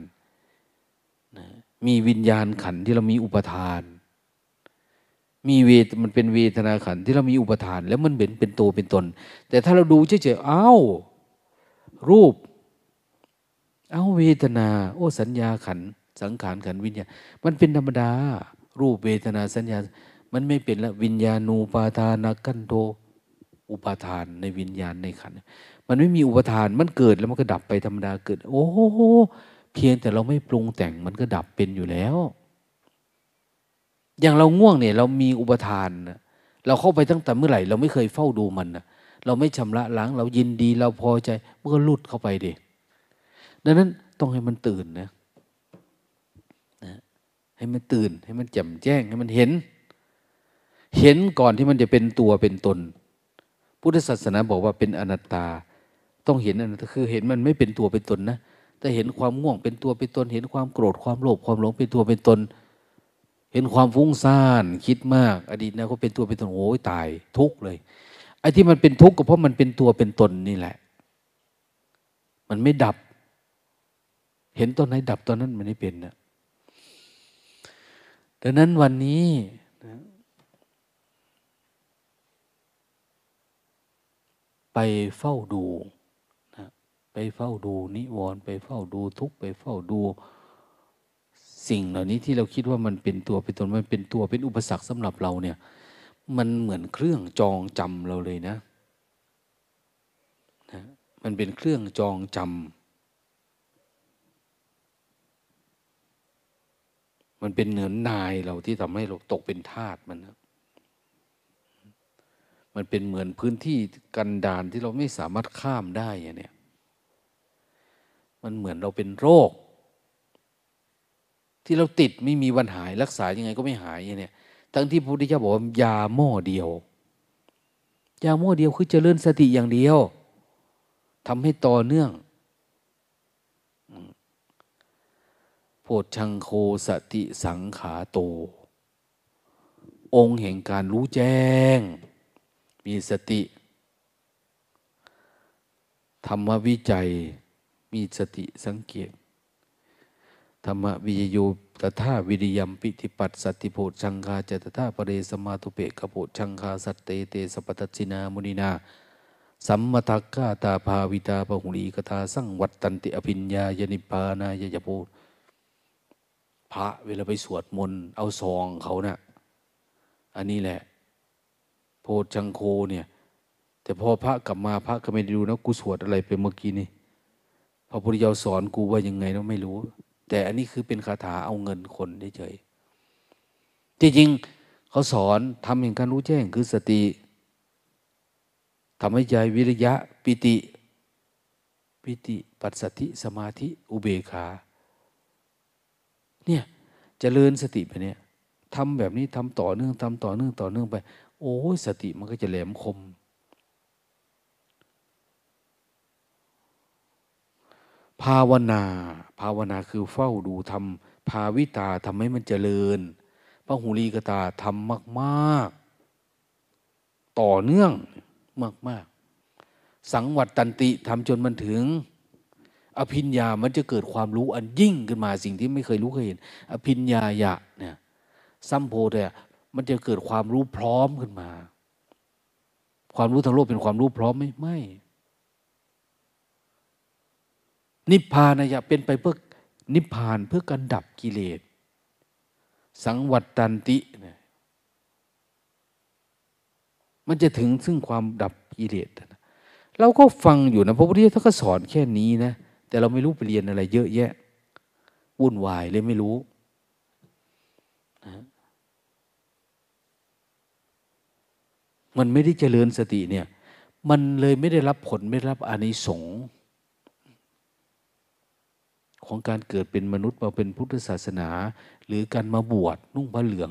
นะมีวิญญาณขันธ์ที่เรามีอุปทานมีมันเป็นเวทนาขันธ์ที่เรามีอุปทานแล้วมันเป็นตัวเป็นตนแต่ถ้าเราดูเฉยๆอ้าวรูปเอาเวทนาโอ้สัญญาขันธ์สังขารขันธ์วิญญาณมันเป็นธรรมดารูปเวทนาสัญญามันไม่เป็นละวิญญาณูปาทานกันโตอุปาทานในวิญญาณในขันธ์มันไม่มีอุปทานมันเกิดแล้วมันก็ดับไปธรรมดาเกิดโอ้โหเพียงแต่เราไม่ปรุงแต่งมันก็ดับเป็นอยู่แล้วอย่างเราง่วงเนี่ยเรามีอุปทานเราเข้าไปตั้งแต่เมื่อไหร่เราไม่เคยเฝ้าดูมันนะเราไม่ชำระล้างเรายินดีเราพอใจมันก็หลุดเข้าไปดิดังนั้นต้องให้มันตื่นนะให้มันตื่นให้มันแจ่มแจ้งให้มันเห็นก่อนที่มันจะเป็นตัวเป็นตนพุทธศาสนาบอกว่าเป็นอนัตตาต้องเห็นอนัตตาคือเห็นมันไม่เป็นตัวเป็นตนนะแต่เห็นความง่วงเป็นตัวเป็นตนเห็นความโกรธความโลภความหลงเป็นตัวเป็นตนเห็นความฟุ้งซ่านคิดมากอดีตนะก็เป็นตัวเป็นตนโอ้ยตายทุกข์เลยไอ้ที่มันเป็นทุกข์ก็เพราะมันเป็นตัวเป็นตนนี่แหละมันไม่ดับ เห็นตอนไหนดับตอนนั้นมันไม่เป็นนะดังนั้นวันนี้นะไปเฝ้าดูนะไปเฝ้าดูนิวรณ์ไปเฝ้าดูทุกข์ไปเฝ้าดูสิ่งเหล่านี้ที่เราคิดว่ามันเป็นตัวเป็นตนมันเป็นตัวเป็นอุปสรรคสำหรับเราเนี่ยมันเหมือนเครื่องจองจำเราเลยนะนะมันเป็นเครื่องจองจำมันเป็นเหนือนายเราที่ทำให้เราตกเป็นทาสมันนะมันเป็นเหมือนพื้นที่กันดารที่เราไม่สามารถข้ามได้เนี่ยมันเหมือนเราเป็นโรคที่เราติดไม่มีวันหายรักษายังไงก็ไม่หายเนี่ยทั้งที่พระพุทธเจ้าบอกว่ายาหม้อเดียวยาหม้อเดียวคือเจริญสติอย่างเดียวทำให้ต่อเนื่องโพชังโคสติสังขาโตองค์แห่งการรู้แจ้งมีสติธรรมวิจัยมีสติสังเกตธรรมวิจโยตถาวิริยัมปิธิปัสสัตติโพชังคาจตถาปเรสมาทุเปกโพชังคาสัตเตเตสปัตตินามุนีนาสัมมทักกาตาภาวิตาปะหุลีกตาสังวัตตันติอภิญญายนิพพานายยโพพระเวลาไปสวดมนต์เอาซองเขานะ่ะอันนี้แหละโพชังโคเนี่ยแต่พอพระกลับมาพระก็ไม่ได้ดูนะกูสวดอะไรไปเมื่อกี้นี่พระพุทธเจ้าสอนกูว่ายังไงนะไม่รู้แต่อันนี้คือเป็นคาถาเอาเงินคนเฉยๆจริงๆเขาสอนทำอย่างการรู้แจ้งคือสติทำให้ใจวิริยะปิติปัสสัทธิสมาธิอุเบกขาเนี่ยเจริญสติไปเนี่ยทำแบบนี้ทำต่อเนื่องไปโอ้สติมันก็จะแหลมคมภาวนาคือเฝ้าดูทำภาวิตาทำให้มันเจริญพระหูลีกตาทำมากๆต่อเนื่องมากๆสังวัตตันติทำจนมันถึงอภิญญามันจะเกิดความรู้อันยิ่งขึ้นมาสิ่งที่ไม่เคยรู้เคยเห็นอภิญญายะเนี่ยสัมโพธะมันจะเกิดความรู้พร้อมขึ้นมาความรู้ทางโลกเป็นความรู้พร้อมไม่นิพพานายะเป็นไปเพื่อนิพพานเพื่อการดับกิเลสสังวัตตันติเนี่ยมันจะถึงซึ่งความดับกิเลสเราก็ฟังอยู่นะพระพุทธเจ้าก็สอนแค่นี้นะแต่เราไม่รู้ไปเรียนอะไรเยอะแยะวุ่นวายเลยไม่รู้นะมันไม่ได้เจริญสติเนี่ยมันเลยไม่ได้รับผลไม่ได้รับอานิสงส์ของการเกิดเป็นมนุษย์มาเป็นพุทธศาสนาหรือการมาบวชนุ่งผ้าเหลือง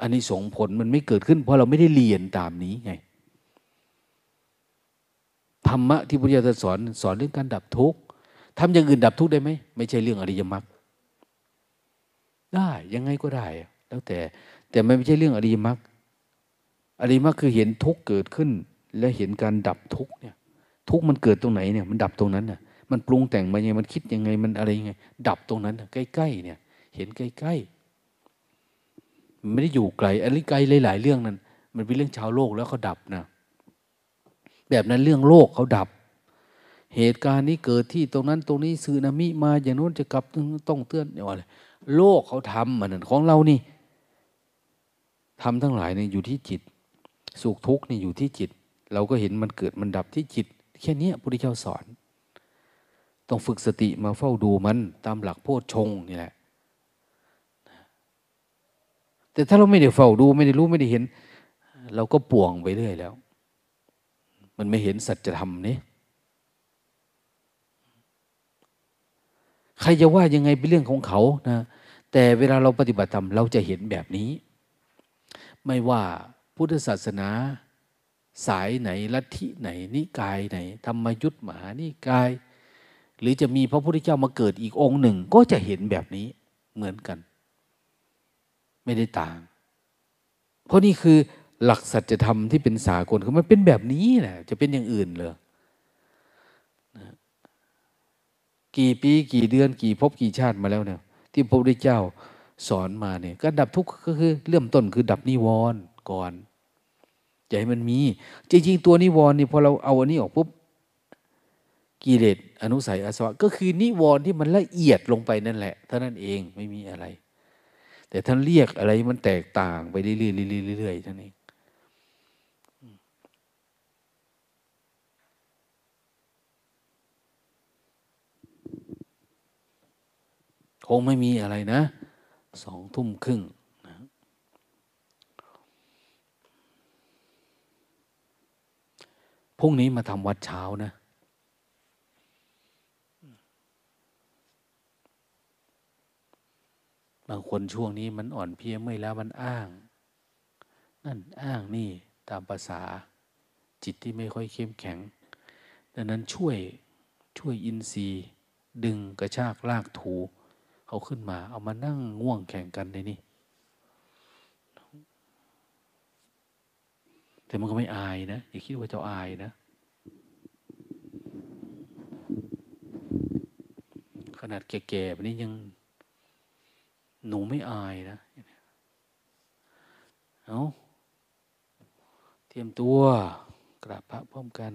อานิสงส์ผลมันไม่เกิดขึ้นเพราะเราไม่ได้เรียนตามนี้ไงธรรมะที่พุทธเจ้าสอนเรื่องการดับทุกข์ทำอย่างอื่นดับทุกข์ได้ไหมไม่ใช่เรื่องอริยมรรคได้ยังไงก็ได้แล้วแต่ไม่ใช่เรื่องอริยมรรคอริยมรรคคือเห็นทุกข์เกิดขึ้นและเห็นการดับทุกข์เนี่ยทุกข์มันเกิดตรงไหนเนี่ยมันดับตรงนั้นน่ะมันปรุงแต่งมายังไงมันคิดยังไงมันอะไรยังไงดับตรงนั้นน่ะใกล้ๆเนี่ยเห็นใกล้ๆไม่ได้อยู่ไกลอันนี้ไกลหลายๆเรื่องนั้นมันเป็นเรื่องชาวโลกแล้วเขาดับนะแบบนั้นเรื่องโลกเขาดับเหตุการณ์นี้เกิดที่ตรงนั้นตรงนี้สึนามิมาอย่างโน้นจะกลับต้องเตือนอะไรโลกเขาทำมันของเรานี่ทำทั้งหลายเนี่ยอยู่ที่จิตสุขทุกข์นี่อยู่ที่จิตเราก็เห็นมันเกิดมันดับที่จิตแค่นี้พระพุทธเจ้าสอนต้องฝึกสติมาเฝ้าดูมันตามหลักโพชฌงค์นี่แหละแต่ถ้าเราไม่ได้เฝ้าดูไม่ได้รู้ไม่ได้เห็นเราก็ป่วงไปเรื่อยแล้วมันไม่เห็นสัจธรรมนี่ใครจะว่ายังไงเป็นเรื่องของเขานะแต่เวลาเราปฏิบัติธรรมเราจะเห็นแบบนี้ไม่ว่าพุทธศาสนาสายไหนลัทธิไหนนิกายไหนธรรมยุทธ์มหานิกายหรือจะมีพระพุทธเจ้ามาเกิดอีกองค์หนึ่งก็จะเห็นแบบนี้เหมือนกันไม่ได้ต่างเพราะนี่คือหลักสัจธรรมที่เป็นสากลคือมันเป็นแบบนี้แหละจะเป็นอย่างอื่นเลย กี่ปีกี่เดือนกี่ภพกี่ชาติมาแล้วเนี่ยที่พระพุทธเจ้าสอนมาเนี่ยการดับทุกข์ก็คือเริ่มต้นคือดับนิวรณ์ก่อนอย่าให้มันมีจริงๆตัวนิวรณ์นี่พอเราเอาอันนี้ออกปุ๊บกิเลสอนุสัยอาสวะก็คือนิวรณ์ที่มันละเอียดลงไปนั่นแหละเท่านั้นเองไม่มีอะไรแต่ท่านเรียกอะไรมันแตกต่างไปเรื่อยๆท่านเองคงไม่มีอะไรนะ20:30พรุ่งนี้มาทำวัดเช้านะบางคนช่วงนี้มันอ่อนเพลียเมื่อยล้ามันอ้างนั่นอ้างนี่ตามภาษาจิตที่ไม่ค่อยเข้มแข็งดังนั้นช่วยอินทรีย์ดึงกระชากลากถูเขาขึ้นมาเอามานั่งง่วงแข่งกันในนี่แต่มันก็ไม่อายนะอย่าคิดว่าเจ้าอายนะขนาดแก่ๆแบบนี้ยังหนูไม่อายนะเอาเตรียมตัวกราบพระพร้อมกัน